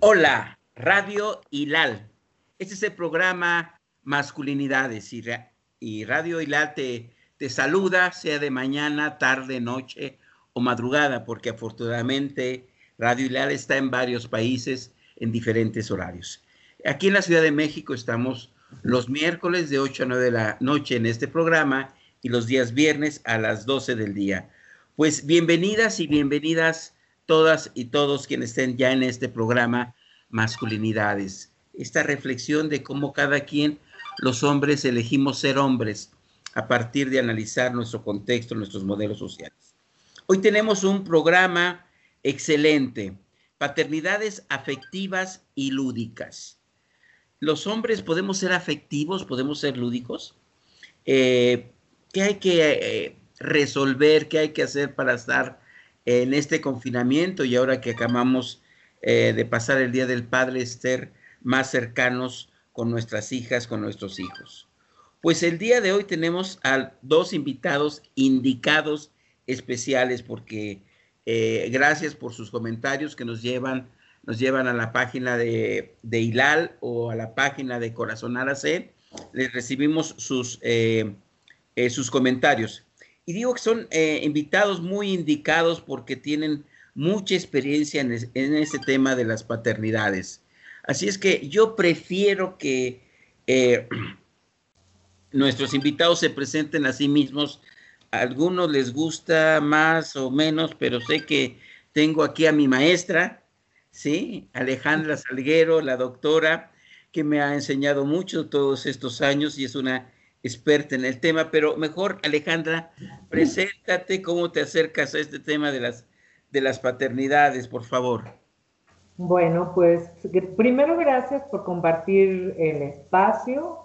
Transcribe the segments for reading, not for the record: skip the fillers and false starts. Hola, Radio Hilal. Este es el programa Masculinidades y Radio Hilal te saluda, sea de mañana, tarde, noche o madrugada, porque afortunadamente Radio Hilal está en varios países en diferentes horarios. Aquí en la Ciudad de México estamos los miércoles de 8 a 9 de la noche en este programa y los días viernes a las 12 del día. Pues bienvenidas y bienvenidas todas y todos quienes estén ya en este programa Masculinidades. Esta reflexión de cómo cada quien, los hombres, elegimos ser hombres a partir de analizar nuestro contexto, nuestros modelos sociales. Hoy tenemos un programa excelente, paternidades afectivas y lúdicas. ¿Los hombres podemos ser afectivos, podemos ser lúdicos? ¿Qué hay que resolver, qué hay que hacer para estar en este confinamiento y ahora que acabamos de pasar el Día del Padre, estar más cercanos con nuestras hijas, con nuestros hijos? Pues el día de hoy tenemos a dos invitados indicados especiales porque gracias por sus comentarios que nos llevan a la página de Hilal o a la página de Corazonar AC. Les recibimos sus comentarios. Y digo que son invitados muy indicados porque tienen mucha experiencia en este tema de las paternidades. Así es que yo prefiero que nuestros invitados se presenten a sí mismos. A algunos les gusta más o menos, pero sé que tengo aquí a mi maestra, ¿sí? Alejandra Salguero, la doctora, que me ha enseñado mucho todos estos años y es una experta en el tema. Pero mejor, Alejandra, preséntate, cómo te acercas a este tema de las paternidades, por favor. Bueno, pues primero gracias por compartir el espacio,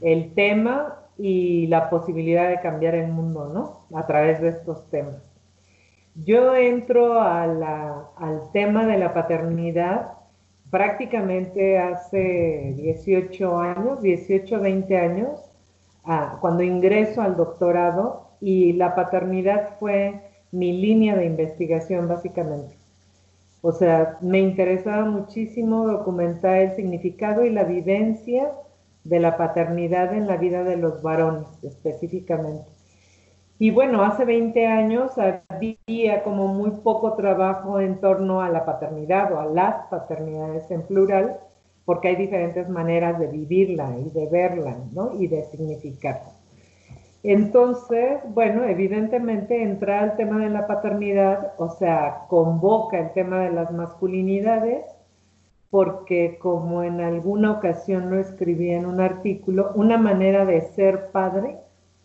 el tema y la posibilidad de cambiar el mundo, ¿no? A través de estos temas. Yo entro al tema de la paternidad prácticamente hace 18 años, 18, 20 años, cuando ingreso al doctorado, y la paternidad fue mi línea de investigación básicamente. O sea, me interesaba muchísimo documentar el significado y la vivencia de la paternidad en la vida de los varones específicamente. Y bueno, hace 20 años había como muy poco trabajo en torno a la paternidad o a las paternidades en plural, porque hay diferentes maneras de vivirla y de verla, ¿no? Y de significarla. Entonces, bueno, evidentemente entrar al tema de la paternidad, o sea, convoca el tema de las masculinidades, porque como en alguna ocasión lo escribí en un artículo, una manera de ser padre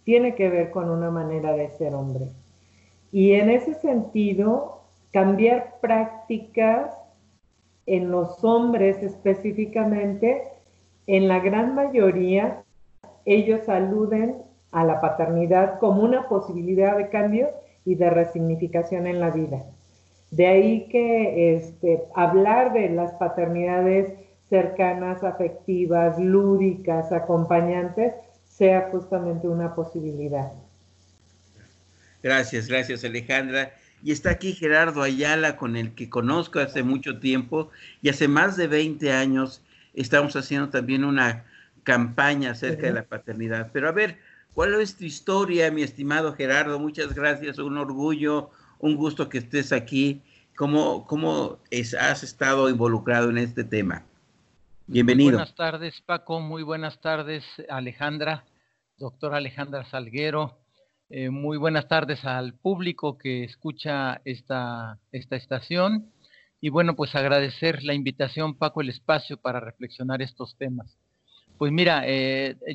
tiene que ver con una manera de ser hombre. Y en ese sentido, cambiar prácticas en los hombres específicamente, en la gran mayoría, ellos aluden a la paternidad como una posibilidad de cambio y de resignificación en la vida. De ahí que hablar de las paternidades cercanas, afectivas, lúdicas, acompañantes, sea justamente una posibilidad. Gracias Alejandra. Y está aquí Gerardo Ayala, con el que conozco hace mucho tiempo, y hace más de 20 años estamos haciendo también una campaña acerca de la paternidad. Pero a ver, ¿cuál es tu historia, mi estimado Gerardo? Muchas gracias, un orgullo, un gusto que estés aquí. ¿Cómo has estado involucrado en este tema? Bienvenido. Muy buenas tardes, Paco. Muy buenas tardes, Alejandra, doctora Alejandra Salguero. Muy buenas tardes al público que escucha esta estación. Y bueno, pues agradecer la invitación, Paco, el espacio para reflexionar estos temas. Pues mira,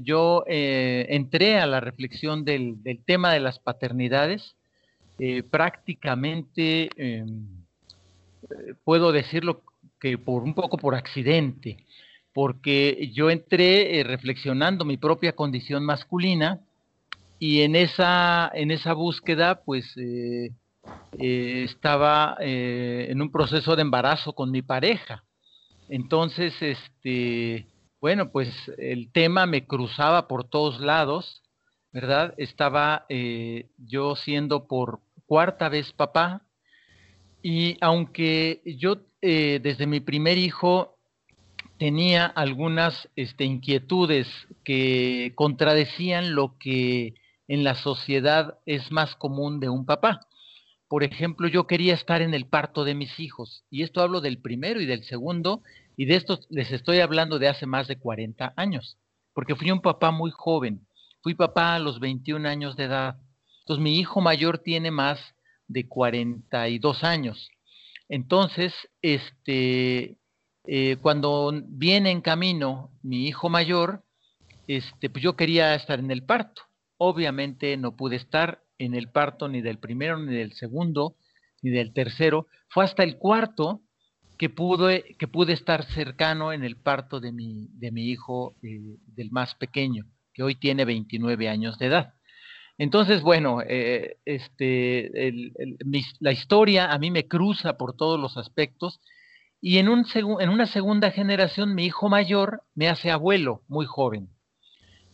yo entré a la reflexión del tema de las paternidades. Prácticamente puedo decirlo que un poco por accidente, porque yo entré reflexionando mi propia condición masculina y en esa búsqueda pues estaba en un proceso de embarazo con mi pareja. Entonces, bueno, pues el tema me cruzaba por todos lados, ¿verdad? Estaba yo siendo por cuarta vez papá, y aunque yo desde mi primer hijo tenía algunas inquietudes que contradecían lo que en la sociedad es más común de un papá. Por ejemplo, yo quería estar en el parto de mis hijos, y esto hablo del primero y del segundo, y de esto les estoy hablando de hace más de 40 años, porque fui un papá muy joven, fui papá a los 21 años de edad. Entonces, mi hijo mayor tiene más de 42 años. Entonces, cuando viene en camino mi hijo mayor, pues yo quería estar en el parto. Obviamente no pude estar en el parto ni del primero, ni del segundo, ni del tercero. Fue hasta el cuarto que pude estar cercano en el parto de mi hijo, del más pequeño, que hoy tiene 29 años de edad. Entonces, bueno, la historia a mí me cruza por todos los aspectos, y en una segunda generación mi hijo mayor me hace abuelo muy joven.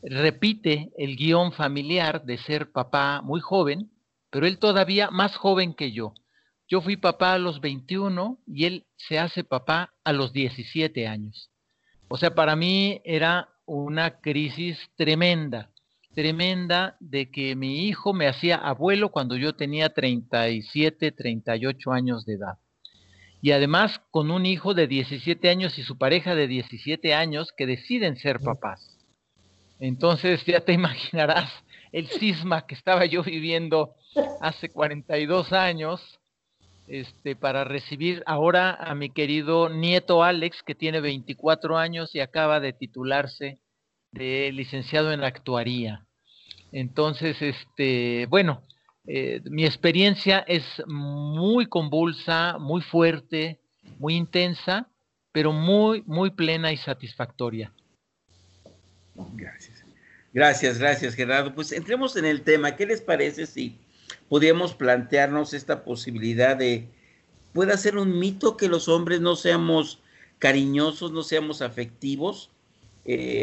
Repite el guión familiar de ser papá muy joven, pero él todavía más joven que yo. Yo fui papá a los 21 y él se hace papá a los 17 años. O sea, para mí era una crisis tremenda, tremenda, de que mi hijo me hacía abuelo cuando yo tenía 37, 38 años de edad. Y además con un hijo de 17 años y su pareja de 17 años que deciden ser papás. Entonces ya te imaginarás el cisma que estaba yo viviendo hace 42 años para recibir ahora a mi querido nieto Alex, que tiene 24 años y acaba de titularse de licenciado en actuaría. Entonces, bueno, mi experiencia es muy convulsa, muy fuerte, muy intensa, pero muy, muy plena y satisfactoria. Gracias. Gracias, Gerardo. Pues entremos en el tema. ¿Qué les parece si podíamos plantearnos esta posibilidad de, ¿puede ser un mito que los hombres no seamos cariñosos, no seamos afectivos?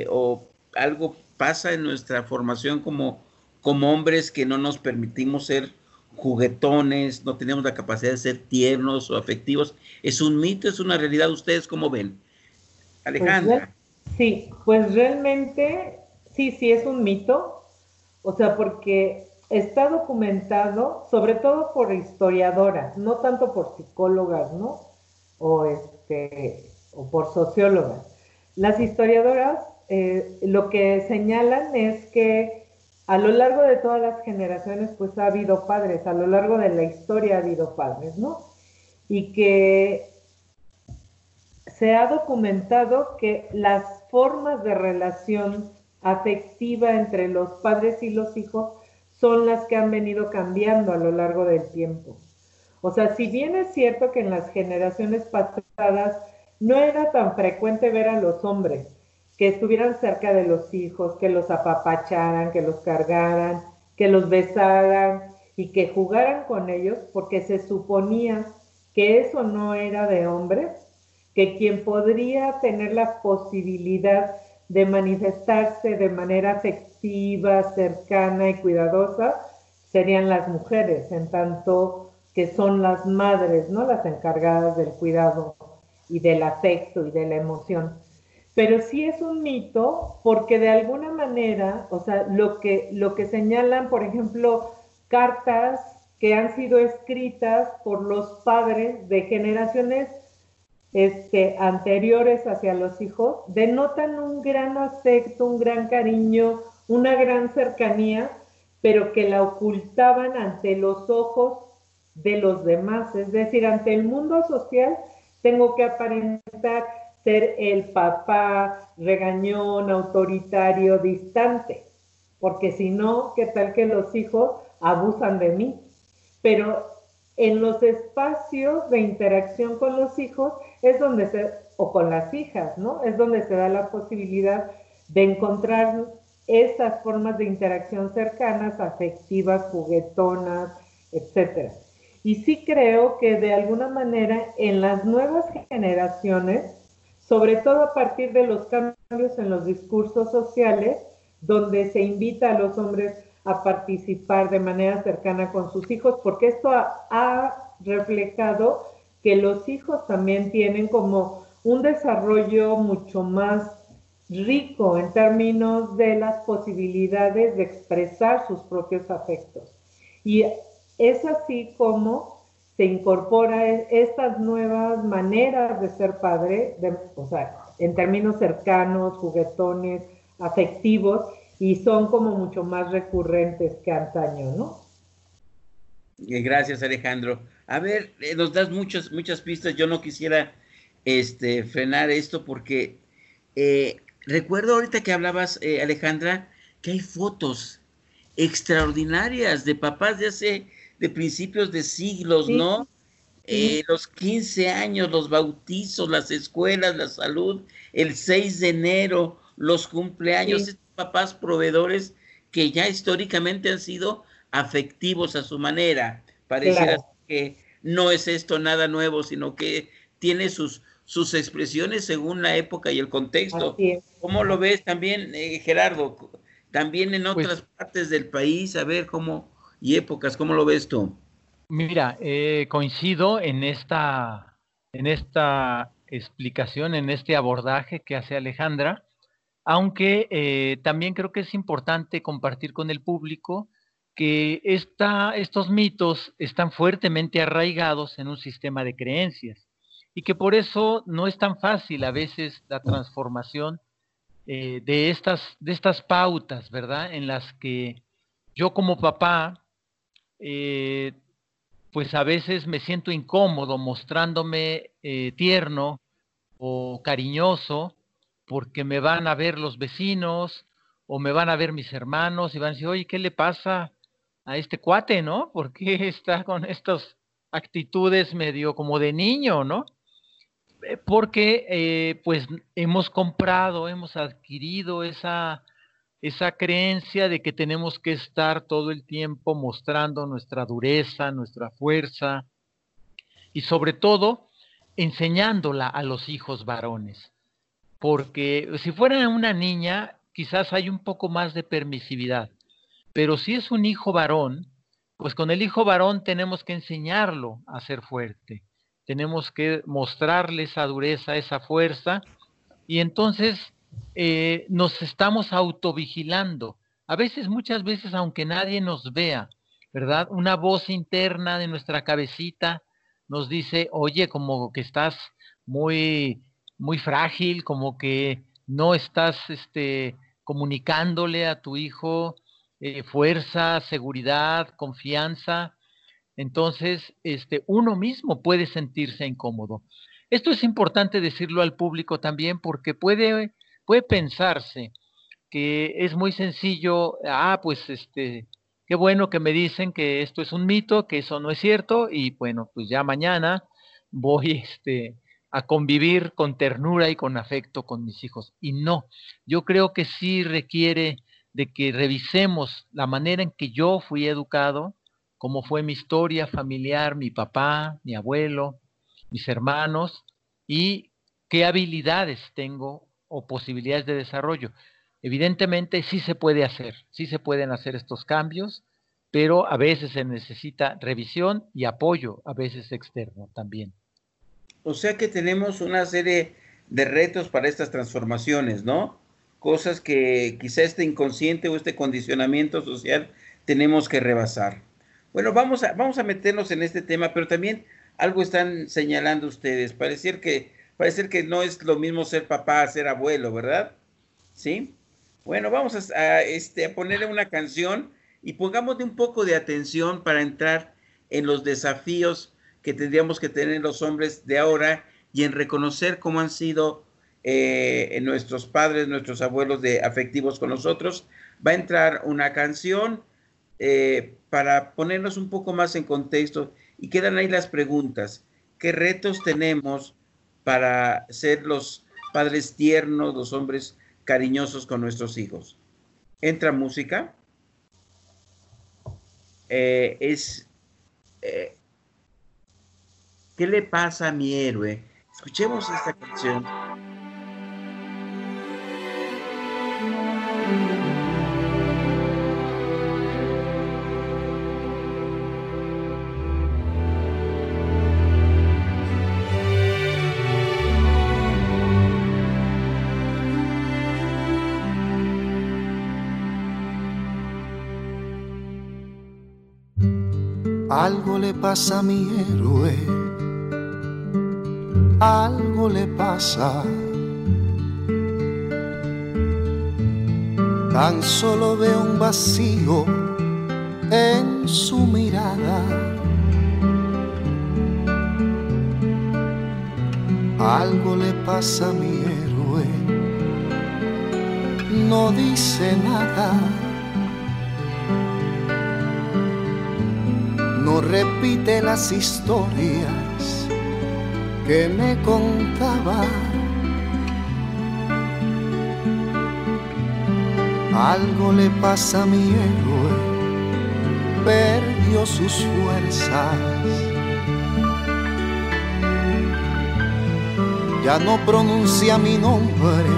¿O algo pasa en nuestra formación como hombres que no nos permitimos ser juguetones, no tenemos la capacidad de ser tiernos o afectivos? ¿Es un mito? ¿Es una realidad? ¿Ustedes cómo ven? Alejandra. Sí, pues realmente sí es un mito, o sea, porque está documentado, sobre todo por historiadoras, no tanto por psicólogas, ¿no? O por sociólogas. Las historiadoras lo que señalan es que a lo largo de todas las generaciones pues ha habido padres, a lo largo de la historia ha habido padres, ¿no? Y que se ha documentado que las formas de relación afectiva entre los padres y los hijos son las que han venido cambiando a lo largo del tiempo. O sea, si bien es cierto que en las generaciones pasadas no era tan frecuente ver a los hombres que estuvieran cerca de los hijos, que los apapacharan, que los cargaran, que los besaran y que jugaran con ellos, porque se suponía que eso no era de hombres, que quien podría tener la posibilidad de manifestarse de manera afectiva, cercana y cuidadosa, serían las mujeres, en tanto que son las madres, ¿no? Las encargadas del cuidado y del afecto y de la emoción. Pero sí es un mito, porque de alguna manera, o sea, lo que señalan, por ejemplo, cartas que han sido escritas por los padres de generaciones anteriores hacia los hijos, denotan un gran afecto, un gran cariño, una gran cercanía, pero que la ocultaban ante los ojos de los demás. Es decir, ante el mundo social tengo que aparentar ser el papá regañón, autoritario, distante, porque si no, ¿qué tal que los hijos abusan de mí? Pero en los espacios de interacción con los hijos es donde o con las hijas, ¿no? Es donde se da la posibilidad de encontrar esas formas de interacción cercanas, afectivas, juguetonas, etc. Y sí creo que de alguna manera en las nuevas generaciones, sobre todo a partir de los cambios en los discursos sociales, donde se invita a los hombres a participar de manera cercana con sus hijos, porque esto ha reflejado que los hijos también tienen como un desarrollo mucho más rico en términos de las posibilidades de expresar sus propios afectos. Y es así como se incorpora estas nuevas maneras de ser padre, en términos cercanos, juguetones, afectivos, y son como mucho más recurrentes que antaño, ¿no? Gracias, Alejandro. A ver, nos das muchas pistas. Yo no quisiera frenar esto porque recuerdo ahorita que hablabas, Alejandra, que hay fotos extraordinarias de papás de principios de siglos, sí, ¿no? Sí. Los 15 años, los bautizos, las escuelas, la salud, el 6 de enero, los cumpleaños, sí. Estos papás proveedores que ya históricamente han sido afectivos a su manera. Pareciera claro que no es esto nada nuevo, sino que tiene sus expresiones según la época y el contexto. ¿Cómo lo ves también, Gerardo? También en otras partes del país, a ver cómo, y épocas, ¿cómo lo ves tú? Mira, coincido en esta explicación, en este abordaje que hace Alejandra, aunque también creo que es importante compartir con el público que estos mitos están fuertemente arraigados en un sistema de creencias y que por eso no es tan fácil a veces la transformación de estas pautas, ¿verdad? En las que yo como papá, pues a veces me siento incómodo mostrándome tierno o cariñoso porque me van a ver los vecinos o me van a ver mis hermanos y van a decir, oye, ¿qué le pasa a este cuate, no? ¿Por qué está con estas actitudes medio como de niño, no? Porque pues hemos comprado, hemos adquirido esa creencia de que tenemos que estar todo el tiempo mostrando nuestra dureza, nuestra fuerza y sobre todo enseñándola a los hijos varones. Porque si fuera una niña quizás hay un poco más de permisividad, pero si es un hijo varón, pues con el hijo varón tenemos que enseñarlo a ser fuerte. Tenemos que mostrarle esa dureza, esa fuerza, y entonces nos estamos autovigilando. A veces, muchas veces, aunque nadie nos vea, ¿verdad? Una voz interna de nuestra cabecita nos dice, oye, como que estás muy, muy frágil, como que no estás comunicándole a tu hijo fuerza, seguridad, confianza. Entonces, uno mismo puede sentirse incómodo. Esto es importante decirlo al público también porque puede pensarse que es muy sencillo, qué bueno que me dicen que esto es un mito, que eso no es cierto y bueno, pues ya mañana voy a convivir con ternura y con afecto con mis hijos. Y no, yo creo que sí requiere de que revisemos la manera en que yo fui educado, cómo fue mi historia familiar, mi papá, mi abuelo, mis hermanos, y qué habilidades tengo o posibilidades de desarrollo. Evidentemente sí se pueden hacer estos cambios, pero a veces se necesita revisión y apoyo, a veces externo también. O sea que tenemos una serie de retos para estas transformaciones, ¿no? Cosas que quizá este inconsciente o este condicionamiento social tenemos que rebasar. Bueno, vamos a meternos en este tema, pero también algo están señalando ustedes. Parecer que no es lo mismo ser papá, ser abuelo, ¿verdad? ¿Sí? Bueno, vamos a ponerle una canción y pongámosle un poco de atención para entrar en los desafíos que tendríamos que tener los hombres de ahora y en reconocer cómo han sido nuestros padres, nuestros abuelos afectivos con nosotros. Va a entrar una canción para ponernos un poco más en contexto y quedan ahí las preguntas. ¿Qué retos tenemos para ser los padres tiernos, los hombres cariñosos con nuestros hijos? Entra música. ¿Qué le pasa a mi héroe? Escuchemos esta canción. Algo le pasa a mi héroe, algo le pasa. Tan solo veo un vacío en su mirada. Algo le pasa a mi héroe, no dice nada. No repite las historias que me contaba. Algo le pasa a mi héroe, perdió sus fuerzas. Ya no pronuncia mi nombre,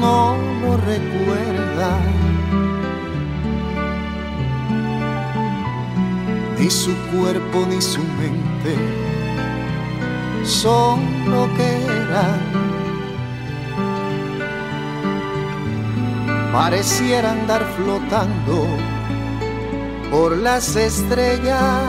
no lo recuerda. Ni su cuerpo ni su mente son lo que eran. Pareciera andar flotando por las estrellas.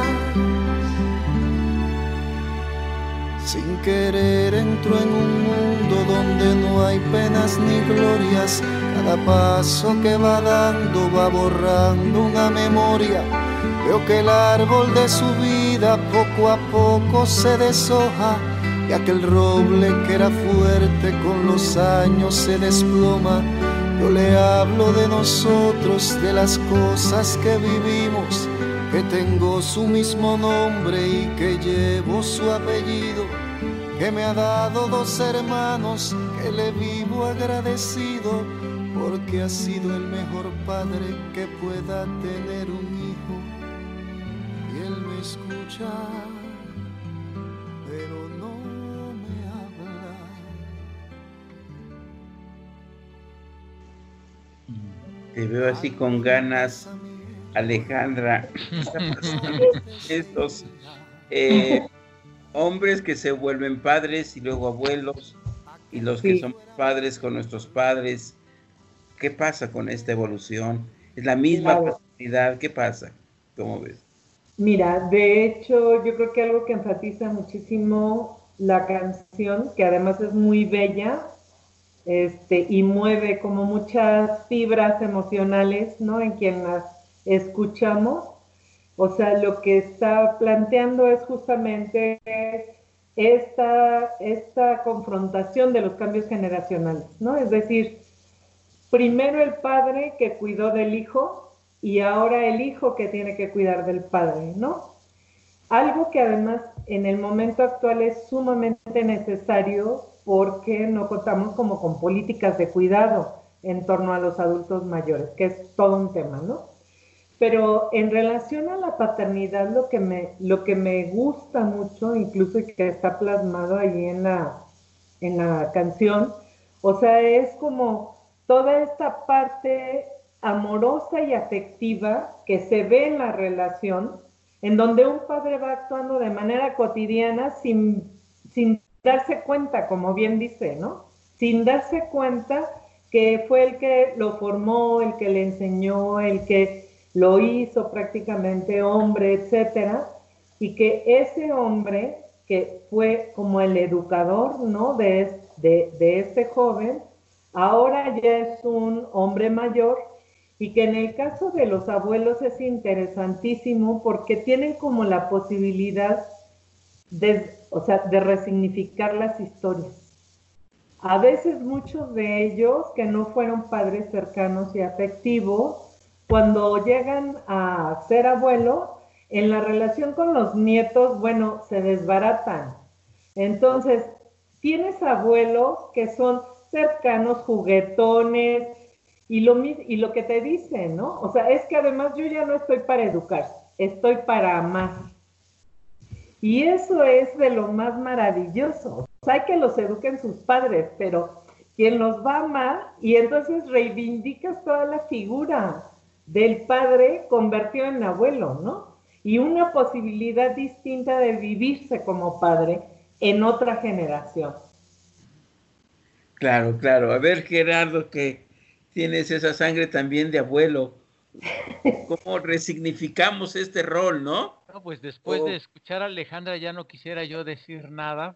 Sin querer entró en un mundo donde no hay penas ni glorias. Cada paso que va dando va borrando una memoria. Veo que el árbol de su vida poco a poco se deshoja, y aquel roble que era fuerte con los años se desploma. Yo le hablo de nosotros, de las cosas que vivimos, que tengo su mismo nombre y que llevo su apellido, que me ha dado dos hermanos, que le vivo agradecido, porque ha sido el mejor padre que pueda tener un hijo. Escuchar, pero no me habla. Te veo así con ganas, Alejandra. Estos hombres que se vuelven padres y luego abuelos, y los que somos padres con nuestros padres. ¿Qué pasa con esta evolución? Es la misma personalidad. ¿Qué pasa? ¿Cómo ves? Mira, de hecho, yo creo que algo que enfatiza muchísimo la canción, que además es muy bella, y mueve como muchas fibras emocionales, ¿no?, en quien las escuchamos. O sea, lo que está planteando es justamente esta confrontación de los cambios generacionales, ¿no? Es decir, primero el padre que cuidó del hijo, y ahora el hijo que tiene que cuidar del padre, ¿no? Algo que además en el momento actual es sumamente necesario, porque no contamos como con políticas de cuidado en torno a los adultos mayores, que es todo un tema, ¿no? Pero en relación a la paternidad, lo que me gusta mucho, incluso que está plasmado ahí en la canción, o sea, es como toda esta parte amorosa y afectiva que se ve en la relación, en donde un padre va actuando de manera cotidiana sin darse cuenta, como bien dice, ¿no? Sin darse cuenta que fue el que lo formó, el que le enseñó, el que lo hizo prácticamente hombre, etcétera, y que ese hombre que fue como el educador, ¿no?, de este joven, ahora ya es un hombre mayor. Y que en el caso de los abuelos es interesantísimo, porque tienen como la posibilidad de resignificar las historias. A veces muchos de ellos que no fueron padres cercanos y afectivos, cuando llegan a ser abuelos, en la relación con los nietos, bueno, se desbaratan. Entonces, tienes abuelos que son cercanos, juguetones, y lo que te dicen, ¿no? O sea, es que además yo ya no estoy para educar, estoy para amar. Y eso es de lo más maravilloso. O sea, hay que los eduquen sus padres, pero quien los va a amar, y entonces reivindicas toda la figura del padre convertido en abuelo, ¿no? Y una posibilidad distinta de vivirse como padre en otra generación. Claro, claro. A ver, Gerardo, que tienes esa sangre también de abuelo. ¿Cómo resignificamos este rol, no? Bueno, pues después de escuchar a Alejandra ya no quisiera yo decir nada.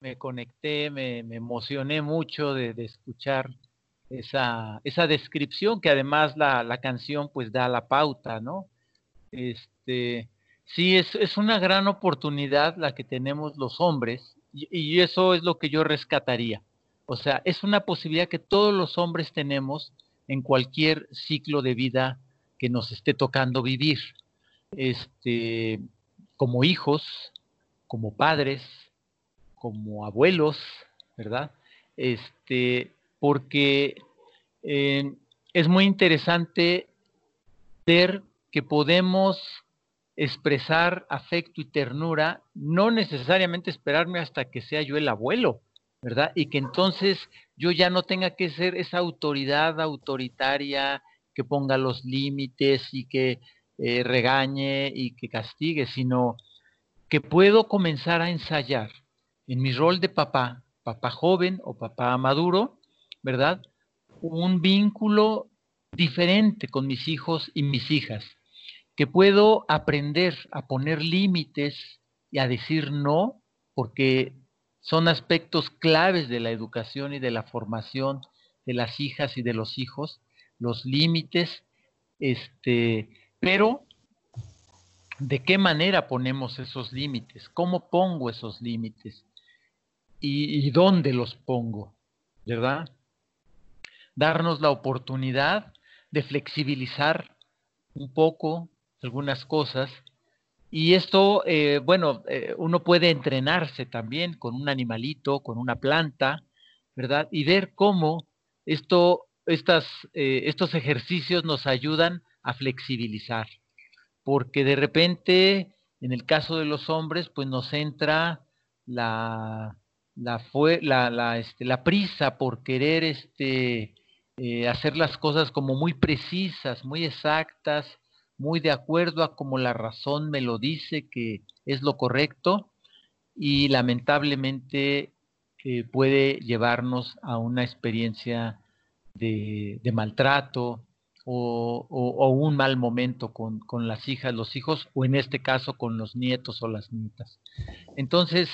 Me conecté, me emocioné mucho de escuchar esa descripción, que además la canción pues da la pauta, ¿no? Sí, es una gran oportunidad la que tenemos los hombres, y eso es lo que yo rescataría. O sea, es una posibilidad que todos los hombres tenemos en cualquier ciclo de vida que nos esté tocando vivir, como hijos, como padres, como abuelos, ¿verdad? Porque es muy interesante ver que podemos expresar afecto y ternura, no necesariamente esperarme hasta que sea yo el abuelo, ¿verdad? Y que entonces yo ya no tenga que ser esa autoridad autoritaria que ponga los límites y que regañe y que castigue, sino que puedo comenzar a ensayar en mi rol de papá, papá joven o papá maduro, ¿verdad? Un vínculo diferente con mis hijos y mis hijas, que puedo aprender a poner límites y a decir no, porque son aspectos claves de la educación y de la formación de las hijas y de los hijos, los límites, pero ¿de qué manera ponemos esos límites? ¿Cómo pongo esos límites? ¿Y dónde los pongo? ¿Verdad? Darnos la oportunidad de flexibilizar un poco algunas cosas, y esto, uno puede entrenarse también con un animalito, con una planta, ¿verdad? Y ver cómo estos ejercicios nos ayudan a flexibilizar, porque de repente, en el caso de los hombres, pues nos entra la prisa por querer hacer las cosas como muy precisas, muy exactas, muy de acuerdo a como la razón me lo dice que es lo correcto, y lamentablemente puede llevarnos a una experiencia de maltrato o un mal momento con las hijas, los hijos, o en este caso con los nietos o las nietas. Entonces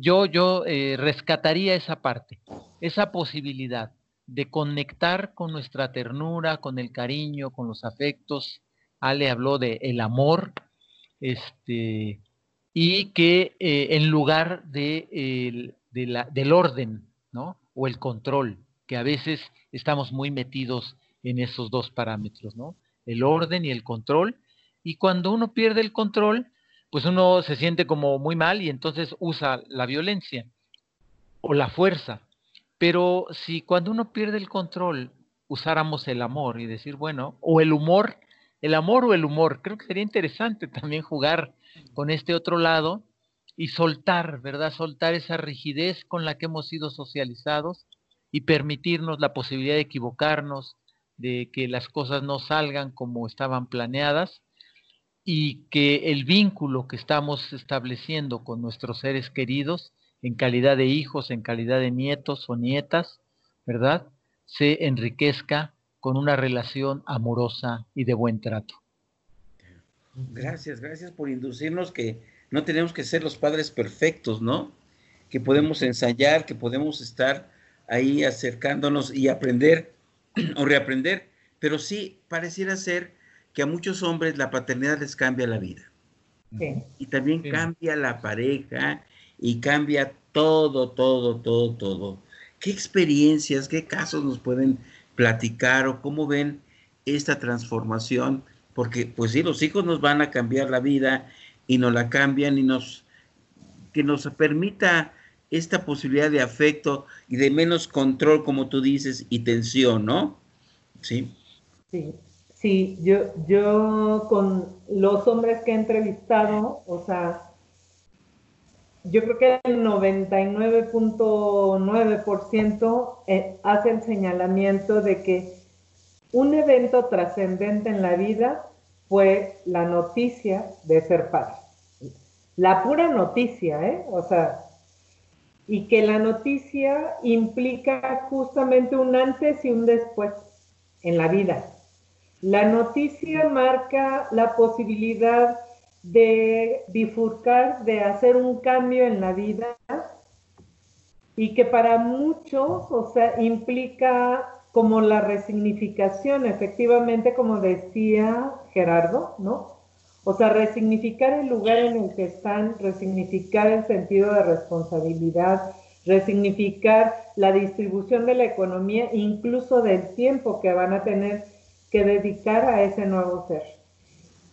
yo rescataría esa parte, esa posibilidad de conectar con nuestra ternura, con el cariño, con los afectos. Ale habló de el amor, y que en lugar del orden, ¿no? O el control, que a veces estamos muy metidos en esos dos parámetros, ¿no? El orden y el control. Y cuando uno pierde el control, pues uno se siente como muy mal y entonces usa la violencia o la fuerza. Pero si cuando uno pierde el control usáramos el amor y decir, bueno, o el humor, el amor o el humor, creo que sería interesante también jugar con este otro lado y soltar, ¿verdad? Soltar esa rigidez con la que hemos sido socializados y permitirnos la posibilidad de equivocarnos, de que las cosas no salgan como estaban planeadas, y que el vínculo que estamos estableciendo con nuestros seres queridos, en calidad de hijos, en calidad de nietos o nietas, ¿verdad?, se enriquezca con una relación amorosa y de buen trato. Gracias por inducirnos que no tenemos que ser los padres perfectos, ¿no? Que podemos ensayar, que podemos estar ahí acercándonos y aprender o reaprender, pero sí pareciera ser que a muchos hombres la paternidad les cambia la vida. Sí. Y también sí. Cambia la pareja, y cambia todo. ¿Qué experiencias, qué casos nos pueden platicar o cómo ven esta transformación? Porque, pues sí, los hijos nos van a cambiar la vida y nos la cambian, y que nos permita esta posibilidad de afecto y de menos control, como tú dices, y tensión, ¿no? Sí. Sí, yo con los hombres que he entrevistado, o sea, yo creo que el 99.9% hace el señalamiento de que un evento trascendente en la vida fue la noticia de ser padre. La pura noticia, ¿eh? O sea, y que la noticia implica justamente un antes y un después en la vida. La noticia marca la posibilidad de bifurcar, de hacer un cambio en la vida, y que para muchos, o sea, implica como la resignificación, efectivamente, como decía Gerardo, ¿no? O sea, resignificar el lugar en el que están, resignificar el sentido de responsabilidad, resignificar la distribución de la economía, incluso del tiempo que van a tener que dedicar a ese nuevo ser.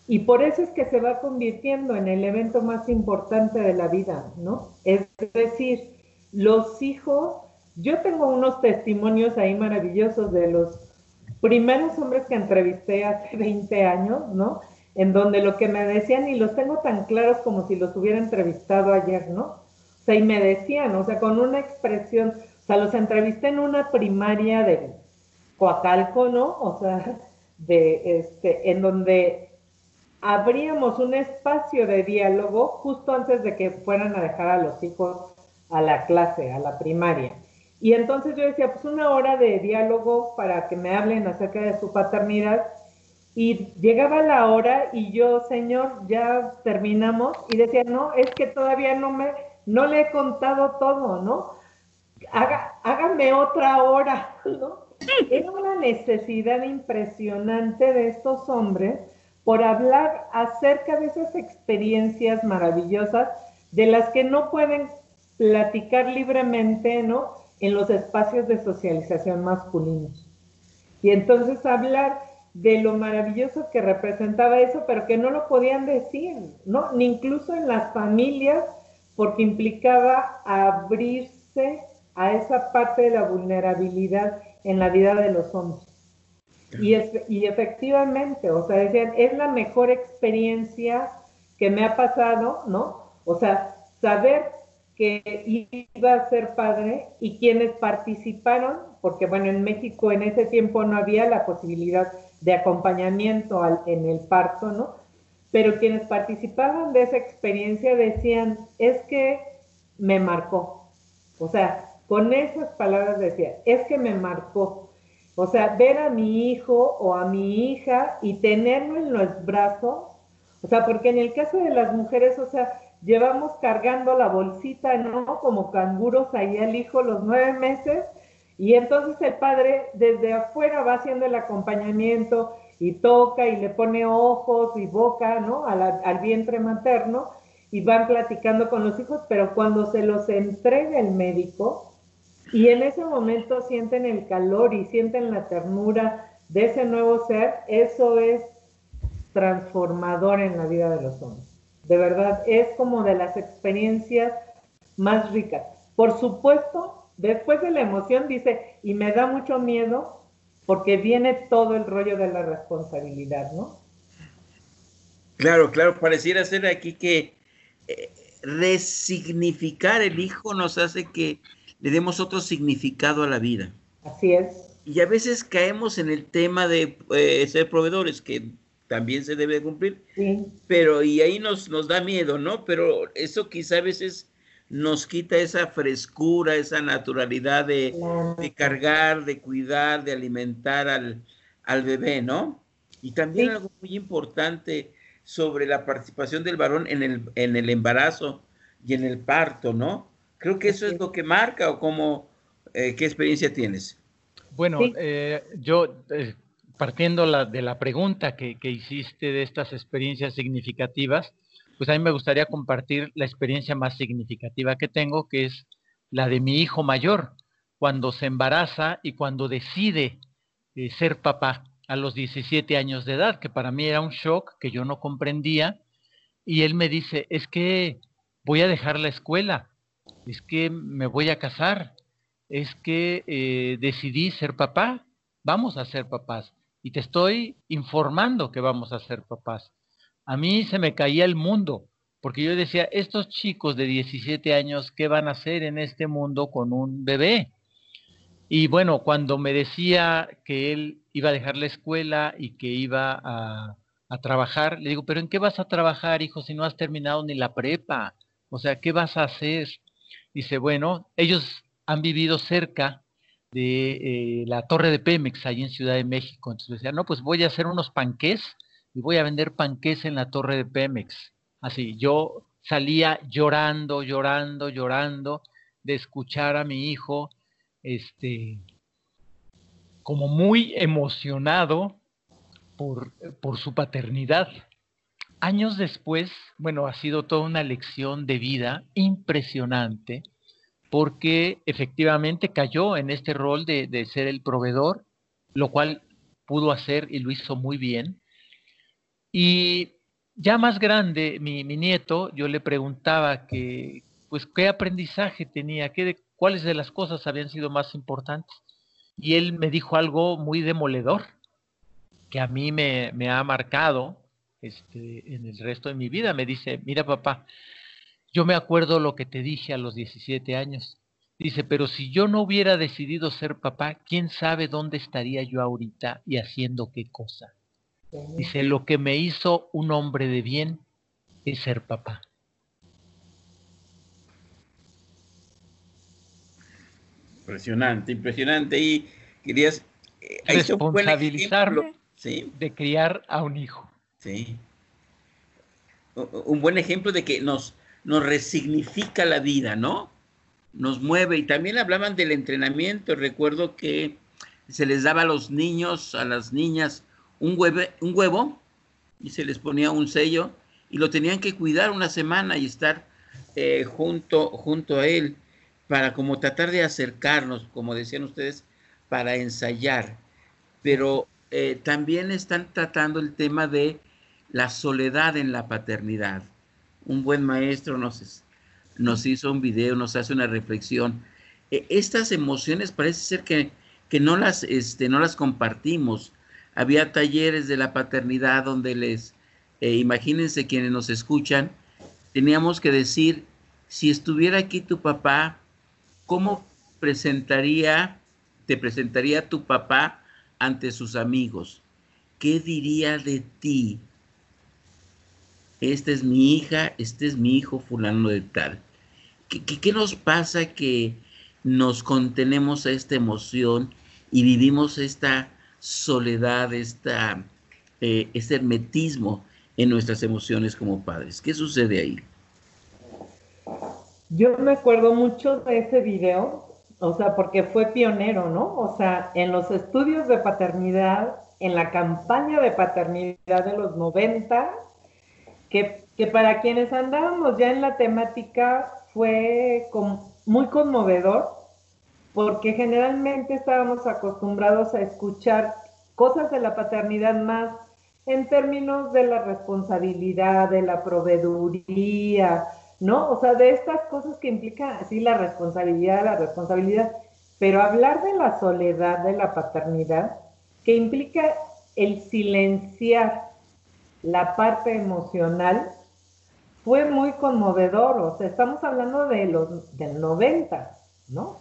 Y por eso es que se va convirtiendo en el evento más importante de la vida, ¿no? Es decir, los hijos, yo tengo unos testimonios ahí maravillosos de los primeros hombres que entrevisté hace 20 años, ¿no? En donde lo que me decían, y los tengo tan claros como si los hubiera entrevistado ayer, ¿no? O sea, y me decían, o sea, con una expresión, o sea, los entrevisté en una primaria de Coacalco, ¿no? O sea, de, en donde abríamos un espacio de diálogo justo antes de que fueran a dejar a los hijos a la clase, a la primaria. Y entonces yo decía, pues una hora de diálogo para que me hablen acerca de su paternidad, y llegaba la hora y yo, señor, ya terminamos, y decía, no, es que todavía no le he contado todo, ¿no? Hágame otra hora, ¿no? Era una necesidad impresionante de estos hombres por hablar acerca de esas experiencias maravillosas de las que no pueden platicar libremente, ¿no? En los espacios de socialización masculinos. Y entonces hablar de lo maravilloso que representaba eso, pero que no lo podían decir, ¿no? Ni incluso en las familias, porque implicaba abrirse a esa parte de la vulnerabilidad en la vida de los hombres. Y efectivamente, o sea, decían, es la mejor experiencia que me ha pasado, ¿no? O sea, saber que iba a ser padre, y quienes participaron, porque bueno, en México en ese tiempo no había la posibilidad de acompañamiento en el parto, ¿no? Pero quienes participaban de esa experiencia decían, es que me marcó. O sea, con esas palabras decían, es que me marcó. O sea, ver a mi hijo o a mi hija y tenerlo en los brazos, o sea, porque en el caso de las mujeres, o sea, llevamos cargando la bolsita, ¿no? Como canguros ahí al hijo los 9 meses, y entonces el padre desde afuera va haciendo el acompañamiento, y toca y le pone ojos y boca, ¿no? Al vientre materno, y van platicando con los hijos, pero cuando se los entrega el médico, y en ese momento sienten el calor y sienten la ternura de ese nuevo ser, eso es transformador en la vida de los hombres. De verdad, es como de las experiencias más ricas. Por supuesto, después de la emoción dice, y me da mucho miedo, porque viene todo el rollo de la responsabilidad, ¿no? Claro, claro, pareciera ser aquí que resignificar el hijo nos hace que le demos otro significado a la vida. Así es. Y a veces caemos en el tema de ser proveedores, que también se debe cumplir, sí. Pero y ahí nos da miedo, ¿no? Pero eso quizá a veces nos quita esa frescura, esa naturalidad de cargar, de cuidar, de alimentar al bebé, ¿no? Y también sí. Algo muy importante sobre la participación del varón en el embarazo y en el parto, ¿no? Creo que eso sí. Es lo que marca, o cómo, ¿qué experiencia tienes? Bueno, sí. yo partiendo de la pregunta que hiciste de estas experiencias significativas, pues a mí me gustaría compartir la experiencia más significativa que tengo, que es la de mi hijo mayor, cuando se embaraza y cuando decide ser papá a los 17 años de edad, que para mí era un shock que yo no comprendía, y él me dice, es que voy a dejar la escuela, es que me voy a casar, es que decidí ser papá, vamos a ser papás, y te estoy informando que vamos a ser papás. A mí se me caía el mundo, porque yo decía, estos chicos de 17 años, ¿qué van a hacer en este mundo con un bebé? Y bueno, cuando me decía que él iba a dejar la escuela y que iba a trabajar, le digo, ¿pero en qué vas a trabajar, hijo, si no has terminado ni la prepa? O sea, ¿qué vas a hacer? Dice, bueno, ellos han vivido cerca de la Torre de Pemex, ahí en Ciudad de México. Entonces decía, no, pues voy a hacer unos panqués, y voy a vender panqués en la Torre de Pemex. así. Yo salía llorando, llorando, llorando de escuchar a mi hijo, como muy emocionado por su paternidad. Años después, bueno, ha sido toda una lección de vida impresionante, porque efectivamente cayó en este rol de ser el proveedor, lo cual pudo hacer y lo hizo muy bien. Y ya más grande, mi nieto, yo le preguntaba que, pues, qué aprendizaje tenía, cuáles de las cosas habían sido más importantes. Y él me dijo algo muy demoledor, que a mí me ha marcado en el resto de mi vida. Me dice: mira, papá, yo me acuerdo lo que te dije a los 17 años. Dice, pero si yo no hubiera decidido ser papá, ¿quién sabe dónde estaría yo ahorita y haciendo qué cosa? Dice, lo que me hizo un hombre de bien es ser papá. Impresionante, impresionante. Y querías responsabilizarme, ¿sí?, de criar a un hijo. Sí. Un buen ejemplo de que nos resignifica la vida, ¿no? Nos mueve. Y también hablaban del entrenamiento. Recuerdo que se les daba a los niños, a las niñas, un huevo y se les ponía un sello y lo tenían que cuidar una semana y estar junto a él para como tratar de acercarnos, como decían ustedes, para ensayar. Pero también están tratando el tema de la soledad en la paternidad. Un buen maestro nos hizo un video, nos hace una reflexión. Estas emociones parece ser que no las compartimos. Había talleres de la paternidad donde imagínense quienes nos escuchan, teníamos que decir, si estuviera aquí tu papá, ¿cómo te presentaría tu papá ante sus amigos? ¿Qué diría de ti? Esta es mi hija, este es mi hijo, fulano de tal. ¿Qué nos pasa que nos contenemos a esta emoción y vivimos esta soledad, este hermetismo en nuestras emociones como padres? ¿Qué sucede ahí? Yo me acuerdo mucho de ese video, o sea, porque fue pionero, ¿no? O sea, en los estudios de paternidad, en la campaña de paternidad de los 90, que para quienes andábamos ya en la temática fue muy conmovedor, porque generalmente estábamos acostumbrados a escuchar cosas de la paternidad más en términos de la responsabilidad, de la proveeduría, ¿no? O sea, de estas cosas que implica así la responsabilidad, pero hablar de la soledad de la paternidad, que implica el silenciar la parte emocional, fue muy conmovedor. O sea, estamos hablando de del 90, ¿no?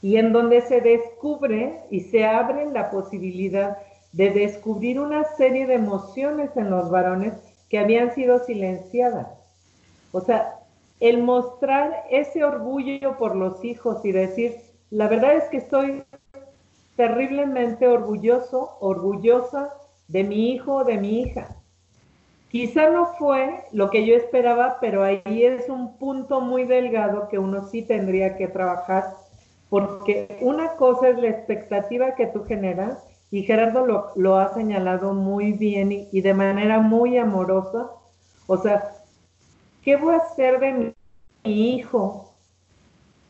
Y en donde se descubre y se abre la posibilidad de descubrir una serie de emociones en los varones que habían sido silenciadas. O sea, el mostrar ese orgullo por los hijos y decir, la verdad es que estoy terriblemente orgullosa de mi hijo o de mi hija. Quizá no fue lo que yo esperaba, pero ahí es un punto muy delgado que uno sí tendría que trabajar. Porque una cosa es la expectativa que tú generas, y Gerardo lo ha señalado muy bien y de manera muy amorosa. O sea, ¿qué voy a hacer de mi hijo?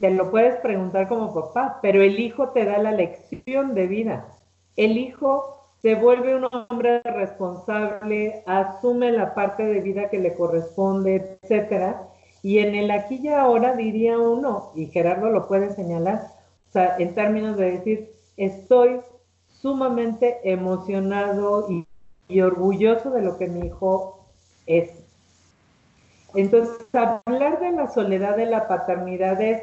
Te lo puedes preguntar como papá, pero el hijo te da la lección de vida. El hijo se vuelve un hombre responsable, asume la parte de vida que le corresponde, etcétera. Y en el aquí y ahora diría uno, y Gerardo lo puede señalar, o sea, en términos de decir, estoy sumamente emocionado y orgulloso de lo que mi hijo es. Entonces, hablar de la soledad de la paternidad es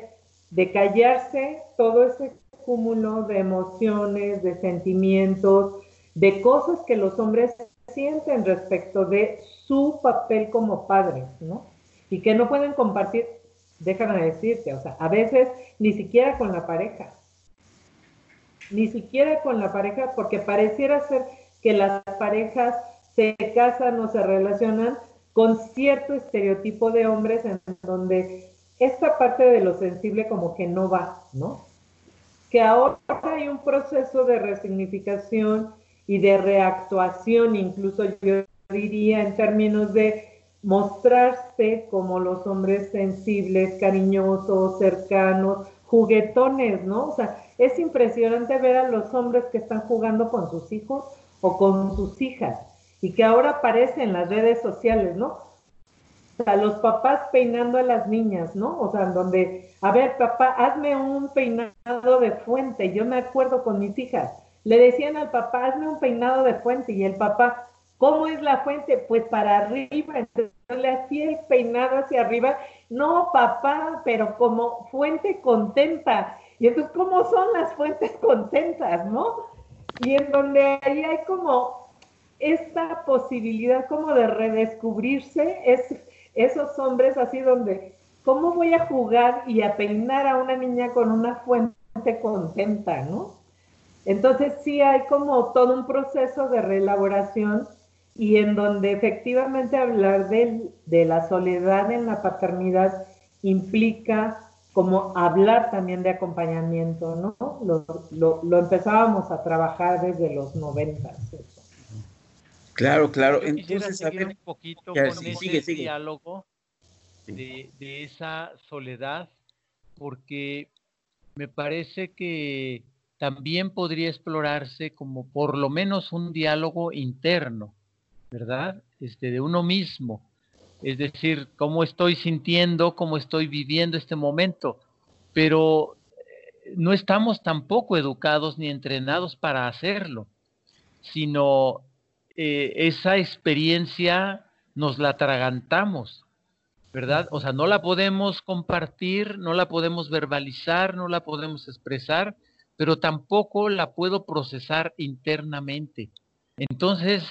de callarse todo ese cúmulo de emociones, de sentimientos, de cosas que los hombres sienten respecto de su papel como padres, ¿no? Y que no pueden compartir, déjame decirte, o sea, a veces ni siquiera con la pareja, porque pareciera ser que las parejas se casan o se relacionan con cierto estereotipo de hombres en donde esta parte de lo sensible como que no va, ¿no? Que ahora hay un proceso de resignificación y de reactuación, incluso yo diría en términos de mostrarse como los hombres sensibles, cariñosos, cercanos, juguetones, ¿no? O sea, es impresionante ver a los hombres que están jugando con sus hijos o con sus hijas y que ahora aparecen en las redes sociales, ¿no? O sea, los papás peinando a las niñas, ¿no? O sea, donde, a ver, papá, hazme un peinado de fuente. Yo me acuerdo con mis hijas, le decían al papá, hazme un peinado de fuente, y el papá, ¿cómo es la fuente? Pues para arriba. Entonces le hacía el peinado hacia arriba. No, papá, pero como fuente contenta. Y entonces, ¿cómo son las fuentes contentas, no? Y en donde ahí hay como esta posibilidad como de redescubrirse, esos hombres así donde, ¿cómo voy a jugar y a peinar a una niña con una fuente contenta, no? Entonces sí hay como todo un proceso de reelaboración y en donde efectivamente hablar de la soledad en la paternidad implica como hablar también de acompañamiento, ¿no? Lo empezábamos a trabajar desde los 90. Claro, claro. Entonces, a ver, un poquito con ese diálogo de esa soledad, porque me parece que también podría explorarse como por lo menos un diálogo interno, ¿verdad? De uno mismo. Es decir, cómo estoy sintiendo, cómo estoy viviendo este momento. Pero no estamos tampoco educados ni entrenados para hacerlo, sino esa experiencia nos la atragantamos, ¿verdad? O sea, no la podemos compartir, no la podemos verbalizar, no la podemos expresar, pero tampoco la puedo procesar internamente. Entonces,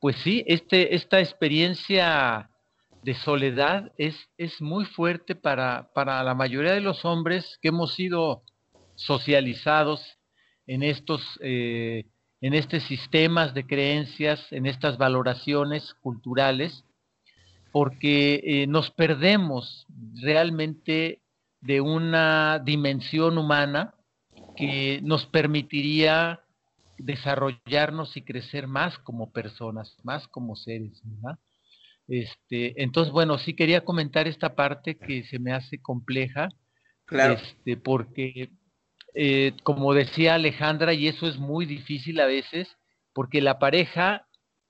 pues sí, esta experiencia de soledad es muy fuerte para la mayoría de los hombres que hemos sido socializados en estos sistemas de creencias, en estas valoraciones culturales, porque nos perdemos realmente de una dimensión humana que nos permitiría desarrollarnos y crecer más como personas, más como seres, ¿verdad? Entonces, bueno, sí quería comentar esta parte que se me hace compleja, claro. Porque, como decía Alejandra, y eso es muy difícil a veces, porque la pareja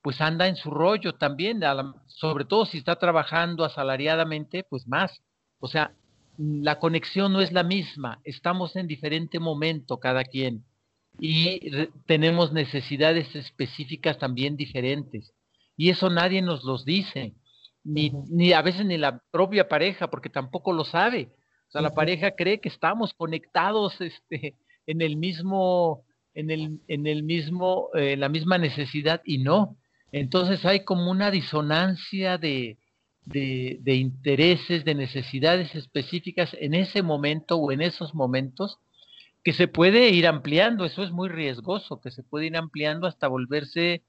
pues anda en su rollo también, sobre todo si está trabajando asalariadamente, pues más, o sea, la conexión no es la misma, estamos en diferente momento cada quien y tenemos necesidades específicas también diferentes y eso nadie nos los dice, ni a veces ni la propia pareja, porque tampoco lo sabe. O sea, la pareja cree que estamos conectados la misma necesidad y no. Entonces hay como una disonancia de intereses, de necesidades específicas en ese momento o en esos momentos, que se puede ir ampliando. Eso es muy riesgoso, que se puede ir ampliando hasta volverse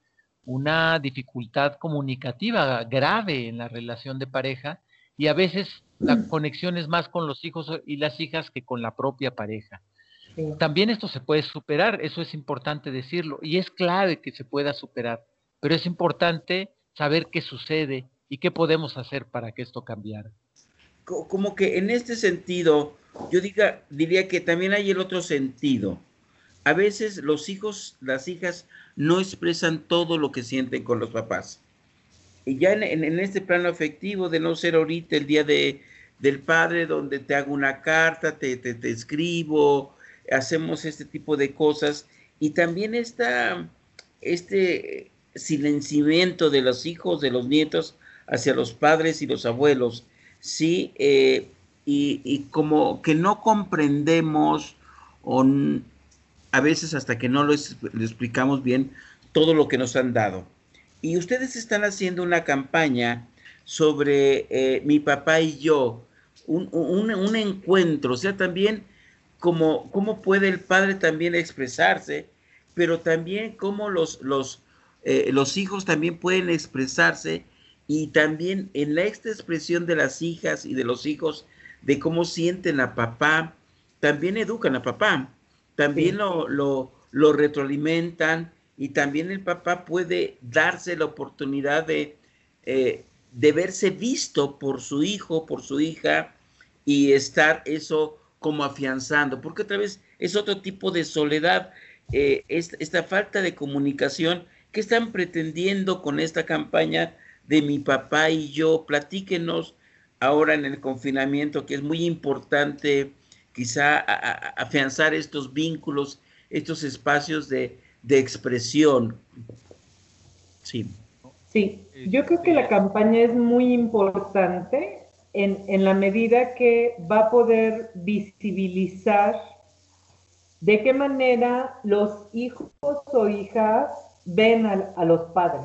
una dificultad comunicativa grave en la relación de pareja, y a veces la conexión es más con los hijos y las hijas que con la propia pareja. Sí. También esto se puede superar, eso es importante decirlo, y es clave que se pueda superar, pero es importante saber qué sucede y qué podemos hacer para que esto cambiara. Como que en este sentido, yo diría que también hay el otro sentido. A veces los hijos, las hijas, no expresan todo lo que sienten con los papás. Y ya en este plano afectivo, de no ser ahorita el día del padre, donde te hago una carta, te escribo, hacemos este tipo de cosas, y también este silenciamiento de los hijos, de los nietos, hacia los padres y los abuelos, ¿sí? Y como que no comprendemos, a veces hasta que no lo explicamos bien, todo lo que nos han dado. Y ustedes están haciendo una campaña sobre mi papá y yo, un encuentro, o sea, también cómo puede el padre también expresarse, pero también cómo los hijos también pueden expresarse y también en la expresión de las hijas y de los hijos, de cómo sienten a papá, también educan a papá, también sí. lo retroalimentan, y también el papá puede darse la oportunidad de verse visto por su hijo, por su hija, y estar eso como afianzando, porque otra vez es otro tipo de soledad, esta falta de comunicación que están pretendiendo con esta campaña de Mi Papá y Yo. Platíquenos ahora en el confinamiento, que es muy importante quizá afianzar estos vínculos, estos espacios de expresión. Sí. Sí, yo creo que la campaña es muy importante en la medida que va a poder visibilizar de qué manera los hijos o hijas ven a los padres.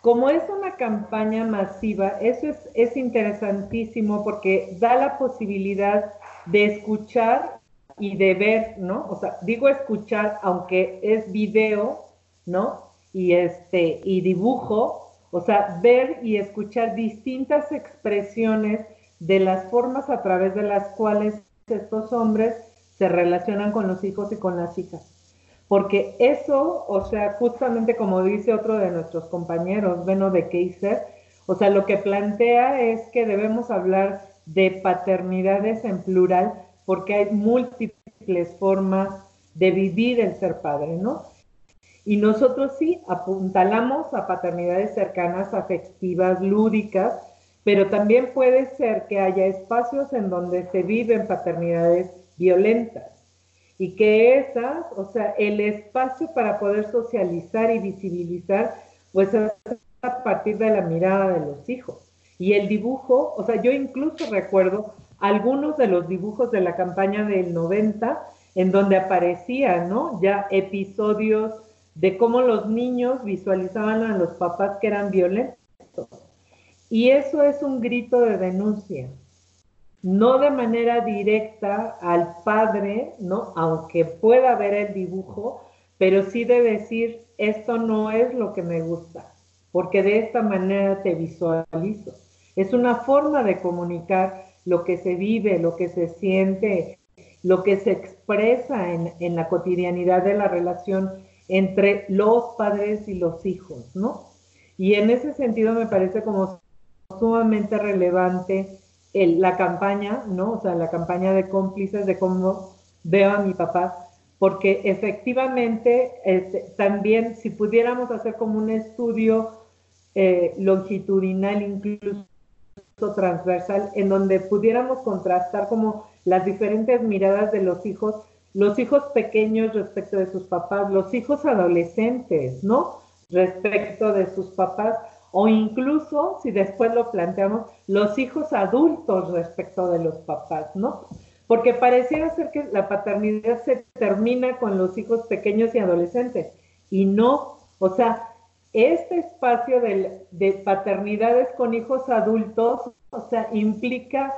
Como es una campaña masiva, eso es interesantísimo, porque da la posibilidad de escuchar y de ver, ¿no? O sea, digo escuchar, aunque es video, ¿no? Y dibujo, o sea, ver y escuchar distintas expresiones de las formas a través de las cuales estos hombres se relacionan con los hijos y con las hijas. Porque eso, o sea, justamente como dice otro de nuestros compañeros, Beno de Keiser, o sea, lo que plantea es que debemos hablar de paternidades en plural, porque hay múltiples formas de vivir el ser padre, ¿no? Y nosotros sí apuntalamos a paternidades cercanas, afectivas, lúdicas, pero también puede ser que haya espacios en donde se viven paternidades violentas. Y que esas, o sea, el espacio para poder socializar y visibilizar, pues es a partir de la mirada de los hijos. Y el dibujo, o sea, yo incluso recuerdo algunos de los dibujos de la campaña del 90, en donde aparecían, ¿no? Ya episodios de cómo los niños visualizaban a los papás que eran violentos. Y eso es un grito de denuncia. No de manera directa al padre, ¿no? Aunque pueda ver el dibujo, pero sí de decir, esto no es lo que me gusta, porque de esta manera te visualizo. Es una forma de comunicar lo que se vive, lo que se siente, lo que se expresa en la cotidianidad de la relación entre los padres y los hijos, ¿no? Y en ese sentido me parece como sumamente relevante la campaña, ¿no? O sea, la campaña de Cómplices, de cómo veo a mi papá, porque efectivamente también si pudiéramos hacer como un estudio longitudinal, incluso transversal, en donde pudiéramos contrastar como las diferentes miradas de los hijos pequeños respecto de sus papás, los hijos adolescentes, ¿no? Respecto de sus papás, o incluso, si después lo planteamos, los hijos adultos respecto de los papás, ¿no? Porque pareciera ser que la paternidad se termina con los hijos pequeños y adolescentes, y no, o sea, este espacio de paternidades con hijos adultos, o sea, implica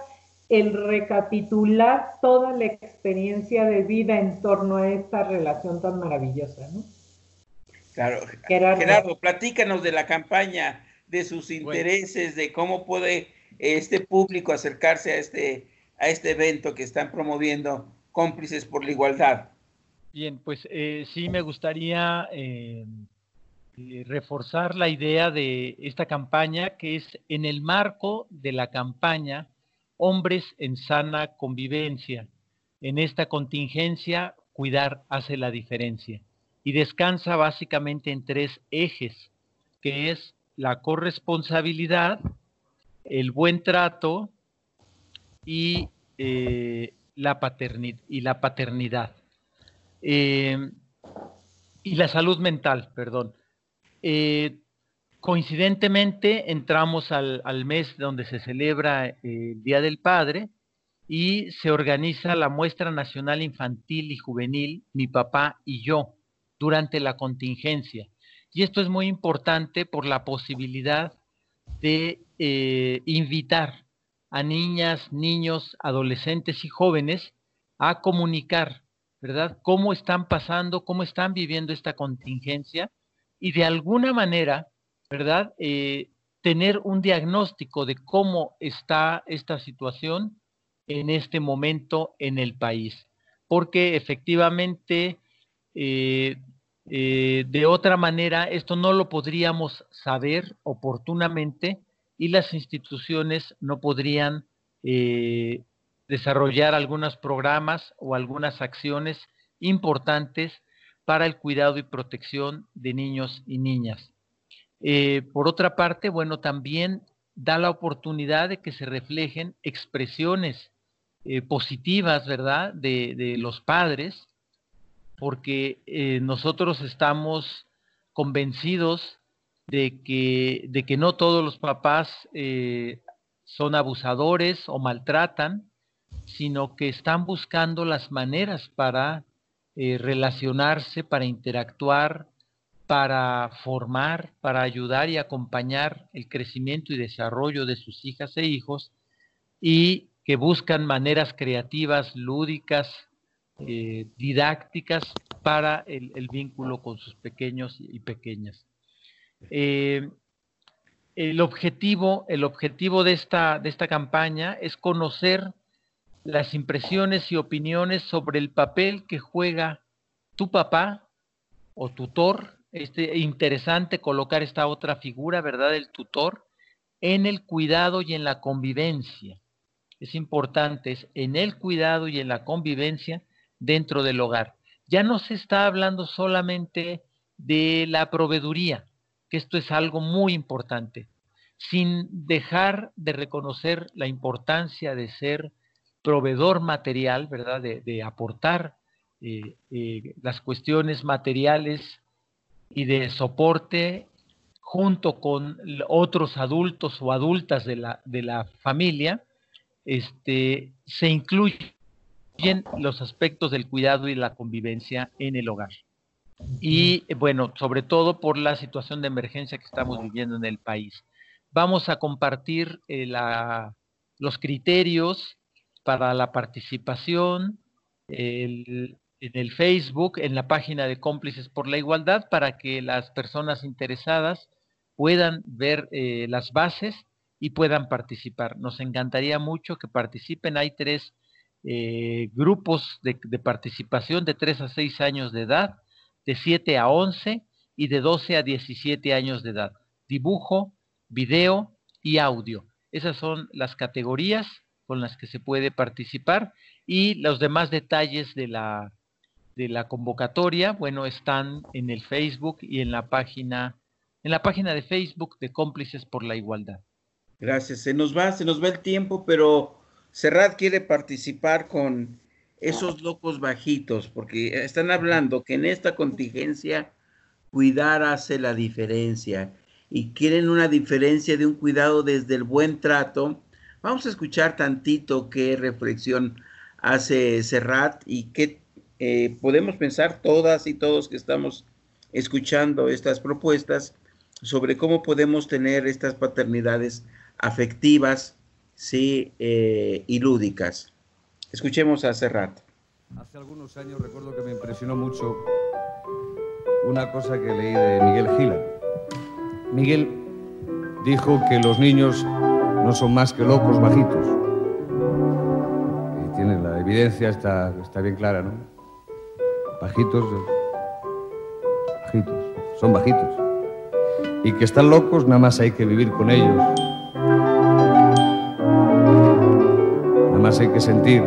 el recapitular toda la experiencia de vida en torno a esta relación tan maravillosa, ¿no? Claro. Gerardo, platícanos de la campaña, de sus intereses, de cómo puede este público acercarse a este evento que están promoviendo Cómplices por la Igualdad. Bien, pues sí me gustaría reforzar la idea de esta campaña, que es en el marco de la campaña Hombres en Sana Convivencia. En esta contingencia, cuidar hace la diferencia. Y descansa básicamente en tres ejes, que es la corresponsabilidad, el buen trato y la paternidad. Y la salud mental, perdón. Coincidentemente entramos al mes donde se celebra el Día del Padre y se organiza la muestra nacional infantil y juvenil Mi Papá y Yo durante la contingencia. Y esto es muy importante por la posibilidad de invitar a niñas, niños, adolescentes y jóvenes a comunicar, ¿verdad? Cómo están pasando, cómo están viviendo esta contingencia y de alguna manera, ¿verdad? tener un diagnóstico de cómo está esta situación en este momento en el país, porque efectivamente de otra manera esto no lo podríamos saber oportunamente y las instituciones no podrían desarrollar algunos programas o algunas acciones importantes para el cuidado y protección de niños y niñas. Por otra parte, bueno, también da la oportunidad de que se reflejen expresiones positivas, ¿verdad?, de los padres, porque nosotros estamos convencidos de que no todos los papás son abusadores o maltratan, sino que están buscando las maneras para relacionarse, para interactuar, para formar, para ayudar y acompañar el crecimiento y desarrollo de sus hijas e hijos, y que buscan maneras creativas, lúdicas, didácticas para el vínculo con sus pequeños y pequeñas. El objetivo de esta campaña es conocer las impresiones y opiniones sobre el papel que juega tu papá o tutor. Interesante colocar esta otra figura, ¿verdad?, el tutor, en el cuidado y en la convivencia. Es importante, es en el cuidado y en la convivencia dentro del hogar. Ya no se está hablando solamente de la proveeduría, que esto es algo muy importante, sin dejar de reconocer la importancia de ser proveedor material, ¿verdad?, de aportar las cuestiones materiales y de soporte junto con otros adultos o adultas de la familia. Se incluyen los aspectos del cuidado y la convivencia en el hogar. Y bueno, sobre todo por la situación de emergencia que estamos viviendo en el país. Vamos a compartir los criterios para la participación en el Facebook, en la página de Cómplices por la Igualdad, para que las personas interesadas puedan ver las bases y puedan participar. Nos encantaría mucho que participen. Hay 3 grupos de participación, de 3 a 6 años de edad, de 7 a 11 y de 12 a 17 años de edad. Dibujo, video y audio. Esas son las categorías con las que se puede participar, y los demás detalles de la convocatoria, bueno, están en el Facebook y en la página de Facebook de Cómplices por la Igualdad. Gracias. Se nos va el tiempo, pero Serrat quiere participar con esos locos bajitos, porque están hablando que en esta contingencia cuidar hace la diferencia, y quieren una diferencia de un cuidado desde el buen trato. Vamos a escuchar tantito qué reflexión hace Serrat y qué podemos pensar todas y todos que estamos escuchando estas propuestas sobre cómo podemos tener estas paternidades afectivas, sí, y lúdicas. Escuchemos a Serrat. Hace algunos años recuerdo que me impresionó mucho una cosa que leí de Miguel Gila. Miguel dijo que los niños no son más que locos bajitos. Y tiene la evidencia, está bien clara, ¿no? Bajitos, son bajitos. Y que están locos, nada más hay que vivir con ellos. Más hay que sentir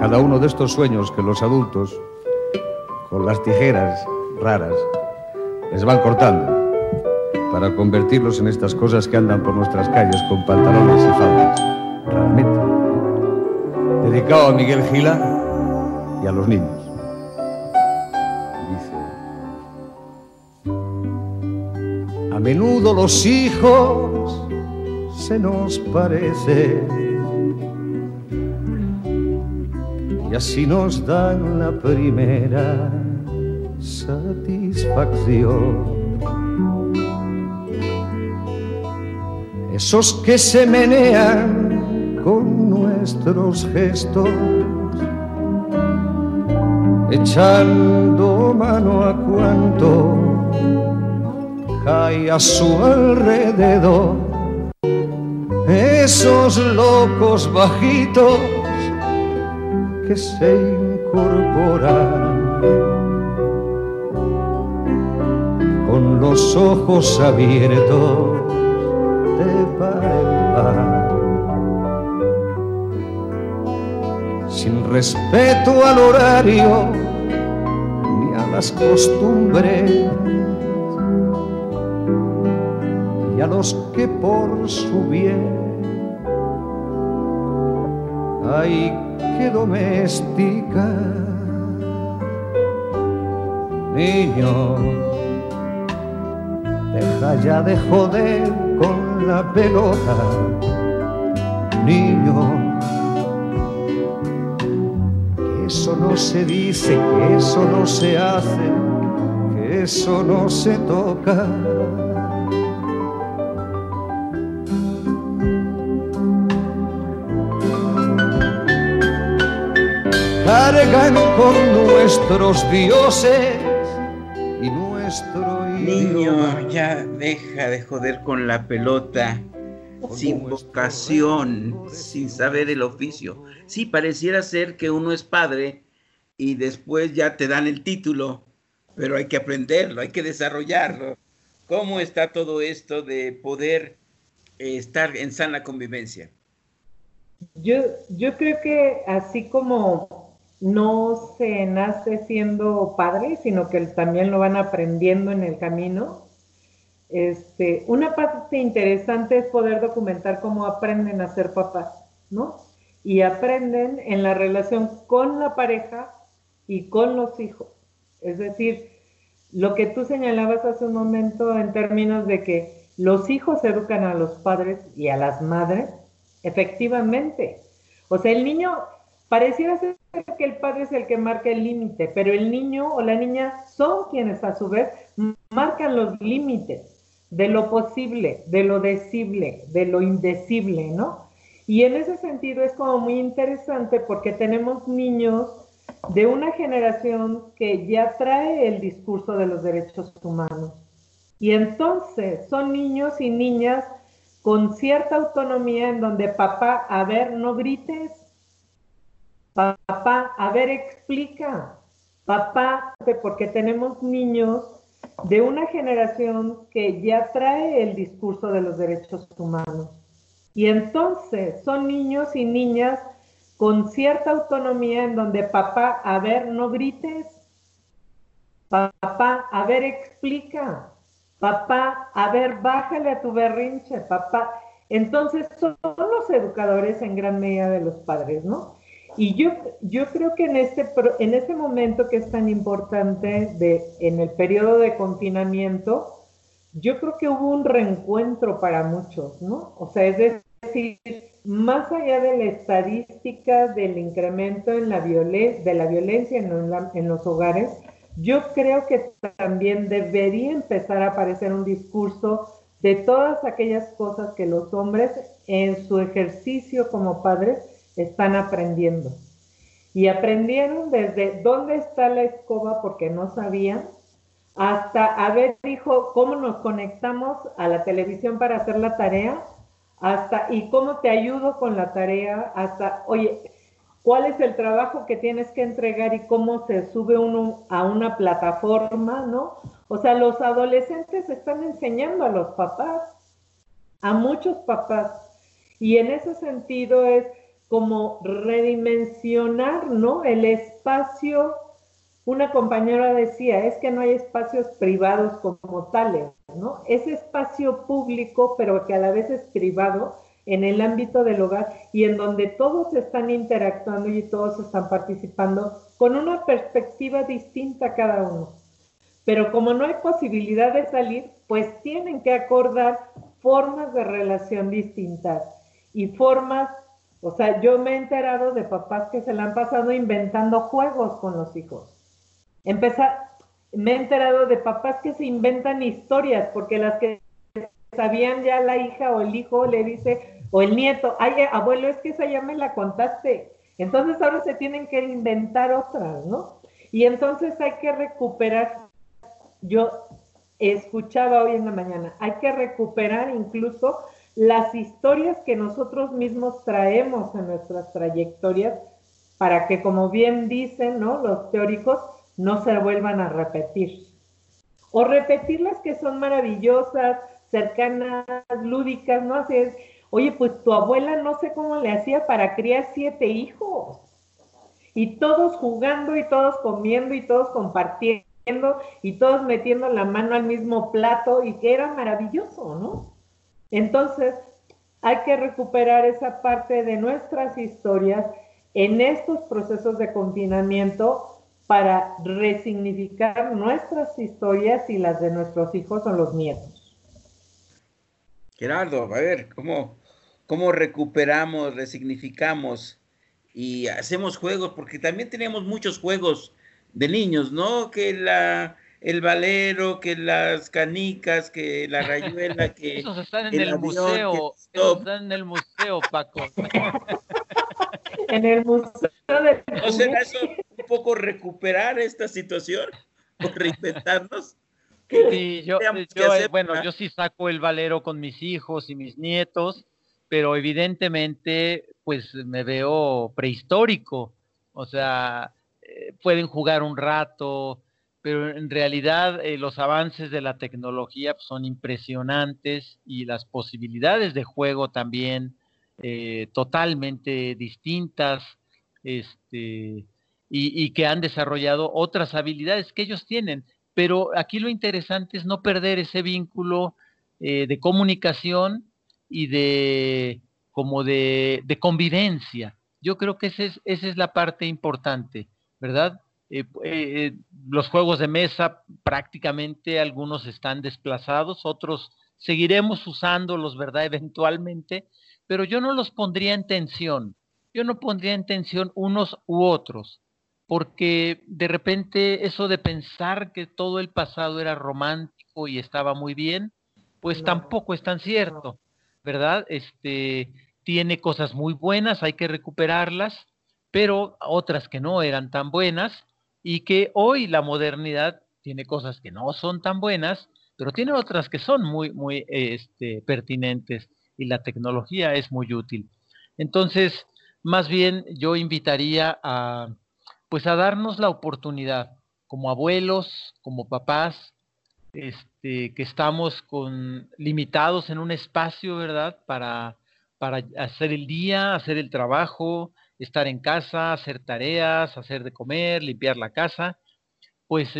cada uno de estos sueños que los adultos, con las tijeras raras, les van cortando para convertirlos en estas cosas que andan por nuestras calles con pantalones y faldas. Realmente. Dedicado a Miguel Gila y a los niños. Dice: a menudo los hijos se nos parecen, y así nos dan la primera satisfacción. Esos que se menean con nuestros gestos, echando mano a cuanto cae a su alrededor. esos locos bajitos que se incorporan con los ojos abiertos de par en par, sin respeto al horario ni a las costumbres, y a los que por su bien hay que domesticar. Niño, deja ya de joder con la pelota. Niño, que eso no se dice, que eso no se hace, que eso no se toca. Cargan con nuestros dioses y nuestro idioma. Niño, ya deja de joder con la pelota, sin vocación, sin saber el oficio. Sí, pareciera ser que uno es padre y después ya te dan el título, pero hay que aprenderlo, hay que desarrollarlo. ¿Cómo está todo esto de poder estar en sana convivencia? Yo creo que así como no se nace siendo padre, sino que también lo van aprendiendo en el camino. Una parte interesante es poder documentar cómo aprenden a ser papás, ¿no? Y aprenden en la relación con la pareja y con los hijos. Es decir, lo que tú señalabas hace un momento en términos de que los hijos educan a los padres y a las madres, efectivamente. O sea, el niño... Pareciera ser que el padre es el que marca el límite, pero el niño o la niña son quienes a su vez marcan los límites de lo posible, de lo decible, de lo indecible, ¿no? Y en ese sentido es como muy interesante porque tenemos niños de una generación que ya trae el discurso de los derechos humanos. Y entonces son niños y niñas con cierta autonomía en donde papá, a ver, no grites. Papá, a ver, explica. Papá, porque tenemos niños de una generación que ya trae el discurso de los derechos humanos. Y entonces son niños y niñas con cierta autonomía en donde papá, a ver, no grites. Papá, a ver, explica. Papá, a ver, bájale a tu berrinche, papá. Entonces son los educadores en gran medida de los padres, ¿no? Y yo creo que en este momento que es tan importante en el periodo de confinamiento, yo creo que hubo un reencuentro para muchos, ¿no? O sea, es decir, más allá de la estadística del incremento en de la violencia en los hogares, yo creo que también debería empezar a aparecer un discurso de todas aquellas cosas que los hombres en su ejercicio como padres están aprendiendo. Y aprendieron desde dónde está la escoba porque no sabían, hasta, a ver, hijo, cómo nos conectamos a la televisión para hacer la tarea, hasta, y cómo te ayudo con la tarea, hasta, oye, cuál es el trabajo que tienes que entregar y cómo se sube uno a una plataforma, ¿no? O sea, los adolescentes están enseñando a los papás, a muchos papás, y en ese sentido es como redimensionar, ¿no? El espacio. Una compañera decía, es que no hay espacios privados como tales, ¿no? Es espacio público, pero que a la vez es privado en el ámbito del hogar y en donde todos están interactuando y todos están participando con una perspectiva distinta cada uno. Pero como no hay posibilidad de salir, pues tienen que acordar formas de relación distintas y formas. O sea, yo me he enterado de papás que se la han pasado inventando juegos con los hijos. Me he enterado de papás que se inventan historias, porque las que sabían ya la hija o el hijo le dice, o el nieto, ay, abuelo, es que esa ya me la contaste. Entonces ahora se tienen que inventar otras, ¿no? Y entonces hay que recuperar, yo escuchaba hoy en la mañana, hay que recuperar incluso las historias que nosotros mismos traemos en nuestras trayectorias para que, como bien dicen, ¿no?, los teóricos, no se vuelvan a repetir. O repetirlas que son maravillosas, cercanas, lúdicas, ¿no? Así es, oye, pues tu abuela no sé cómo le hacía para criar 7 hijos. Y todos jugando, y todos comiendo, y todos compartiendo, y todos metiendo la mano al mismo plato, y que era maravilloso, ¿no? Entonces, hay que recuperar esa parte de nuestras historias en estos procesos de confinamiento para resignificar nuestras historias y las de nuestros hijos o los nietos. Gerardo, a ver, ¿cómo recuperamos, resignificamos y hacemos juegos? Porque también teníamos muchos juegos de niños, ¿no? Que el valero, que las canicas, que la rayuela, que esos están en el museo, esos están en el museo, Paco. En el museo de... ¿No será eso un poco recuperar esta situación o reinventarnos? Sí, yo sí saco el valero con mis hijos y mis nietos, pero evidentemente pues me veo prehistórico, o sea, pueden jugar un rato, pero en realidad los avances de la tecnología pues son impresionantes y las posibilidades de juego también totalmente distintas, y que han desarrollado otras habilidades que ellos tienen. Pero aquí lo interesante es no perder ese vínculo de comunicación y de convivencia. Yo creo que esa es la parte importante, ¿verdad? Los juegos de mesa prácticamente algunos están desplazados, otros seguiremos usándolos, ¿verdad?, eventualmente, pero yo no los pondría en tensión, yo no pondría en tensión unos u otros, porque de repente eso de pensar que todo el pasado era romántico y estaba muy bien, pues no, tampoco es tan cierto, ¿verdad? Tiene cosas muy buenas, hay que recuperarlas, pero otras que no eran tan buenas, y que hoy la modernidad tiene cosas que no son tan buenas, pero tiene otras que son muy, muy pertinentes, y la tecnología es muy útil. Entonces, más bien yo invitaría a darnos la oportunidad, como abuelos, como papás, que estamos limitados en un espacio, ¿verdad?, para hacer el día, hacer el trabajo, estar en casa, hacer tareas, hacer de comer, limpiar la casa, pues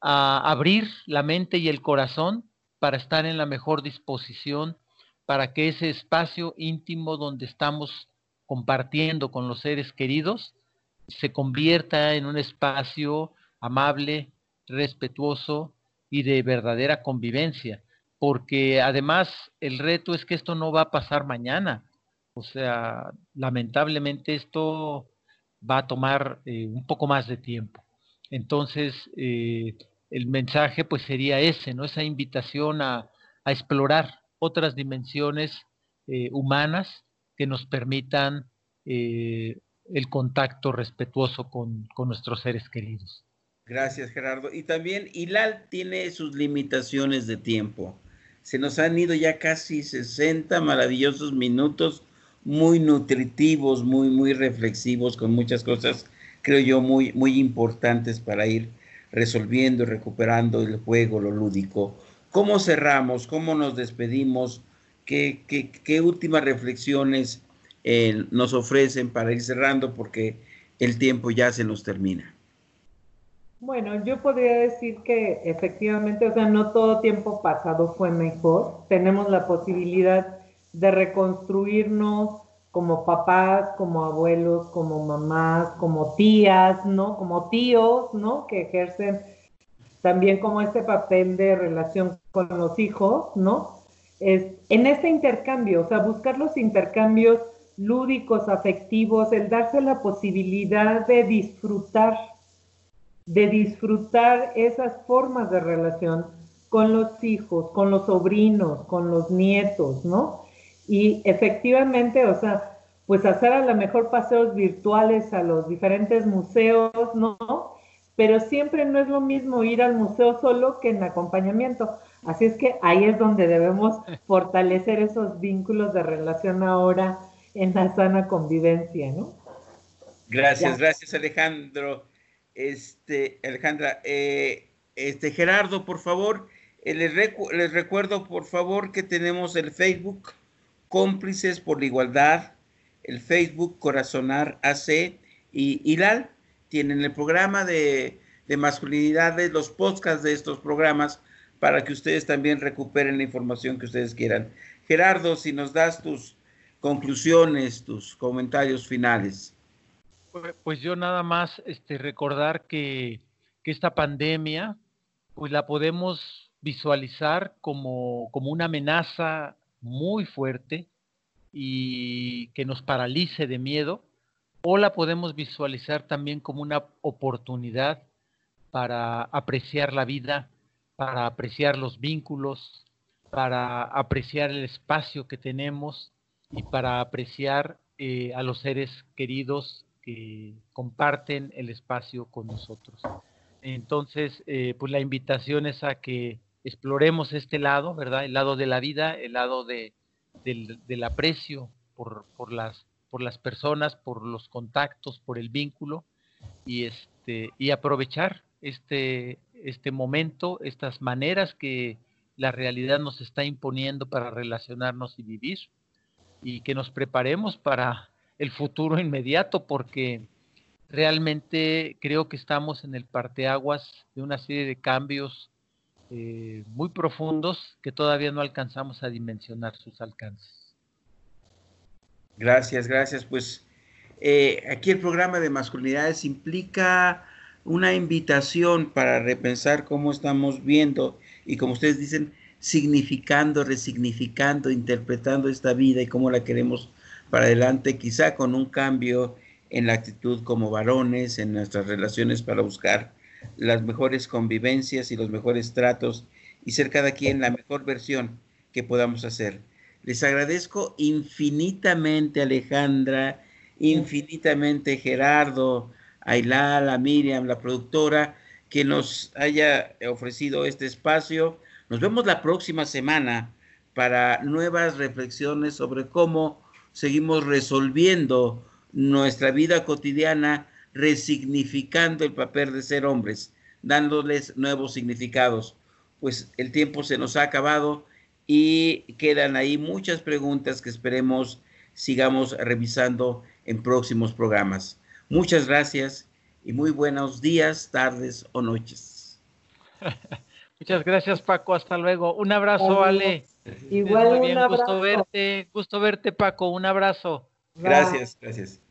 abrir la mente y el corazón para estar en la mejor disposición, para que ese espacio íntimo donde estamos compartiendo con los seres queridos se convierta en un espacio amable, respetuoso y de verdadera convivencia. Porque además el reto es que esto no va a pasar mañana. O sea, lamentablemente esto va a tomar un poco más de tiempo. Entonces, el mensaje pues sería ese, ¿no? Esa invitación a explorar otras dimensiones humanas que nos permitan el contacto respetuoso con nuestros seres queridos. Gracias, Gerardo. Y también Hilal tiene sus limitaciones de tiempo. Se nos han ido ya casi 60 maravillosos minutos, muy nutritivos, muy, muy reflexivos, con muchas cosas, creo yo, muy, muy importantes para ir resolviendo, recuperando el juego, lo lúdico. ¿Cómo cerramos? ¿Cómo nos despedimos? ¿Qué últimas reflexiones nos ofrecen para ir cerrando? Porque el tiempo ya se nos termina. Bueno, yo podría decir que efectivamente, o sea, no todo tiempo pasado fue mejor. Tenemos la posibilidad de reconstruirnos como papás, como abuelos, como mamás, como tías, ¿no? Como tíos, ¿no? Que ejercen también como este papel de relación con los hijos, ¿no? En este intercambio, o sea, buscar los intercambios lúdicos, afectivos, el darse la posibilidad de disfrutar esas formas de relación con los hijos, con los sobrinos, con los nietos, ¿no? Y efectivamente, o sea, pues hacer a lo mejor paseos virtuales a los diferentes museos, ¿no? Pero siempre no es lo mismo ir al museo solo que en acompañamiento. Así es que ahí es donde debemos fortalecer esos vínculos de relación ahora en la sana convivencia, ¿no? Gracias, gracias Alejandro. Alejandra, Gerardo, por favor, les recuerdo, por favor, que tenemos el Facebook Cómplices por la Igualdad, el Facebook Corazonar AC y Hilal. Tienen el programa de masculinidades, los podcasts de estos programas, para que ustedes también recuperen la información que ustedes quieran. Gerardo, si nos das tus conclusiones, tus comentarios finales. Pues yo nada más recordar que esta pandemia pues la podemos visualizar como una amenaza muy fuerte y que nos paralice de miedo, o la podemos visualizar también como una oportunidad para apreciar la vida, para apreciar los vínculos, para apreciar el espacio que tenemos y para apreciar a los seres queridos que comparten el espacio con nosotros. Entonces, pues la invitación es a que exploremos este lado, ¿verdad? El lado de la vida, el lado del aprecio por las personas, por los contactos, por el vínculo, y aprovechar este momento, estas maneras que la realidad nos está imponiendo para relacionarnos y vivir, y que nos preparemos para el futuro inmediato, porque realmente creo que estamos en el parteaguas de una serie de cambios muy profundos que todavía no alcanzamos a dimensionar sus alcances. Gracias, gracias. Pues aquí el programa de masculinidades implica una invitación para repensar cómo estamos viendo y, como ustedes dicen, significando, resignificando, interpretando esta vida y cómo la queremos para adelante, quizá con un cambio en la actitud como varones, en nuestras relaciones, para buscar las mejores convivencias y los mejores tratos y ser cada quien la mejor versión que podamos hacer. Les agradezco infinitamente, Alejandra, infinitamente, Gerardo, Ayala, Miriam, la productora, que nos haya ofrecido este espacio. Nos vemos la próxima semana para nuevas reflexiones sobre cómo seguimos resolviendo nuestra vida cotidiana, resignificando el papel de ser hombres, dándoles nuevos significados. Pues el tiempo se nos ha acabado y quedan ahí muchas preguntas que esperemos sigamos revisando en próximos programas. Muchas gracias y muy buenos días, tardes o noches. Muchas gracias, Paco, hasta luego. Un abrazo, Ale. Igual, un abrazo. Gusto verte, Paco, un abrazo. Gracias, gracias.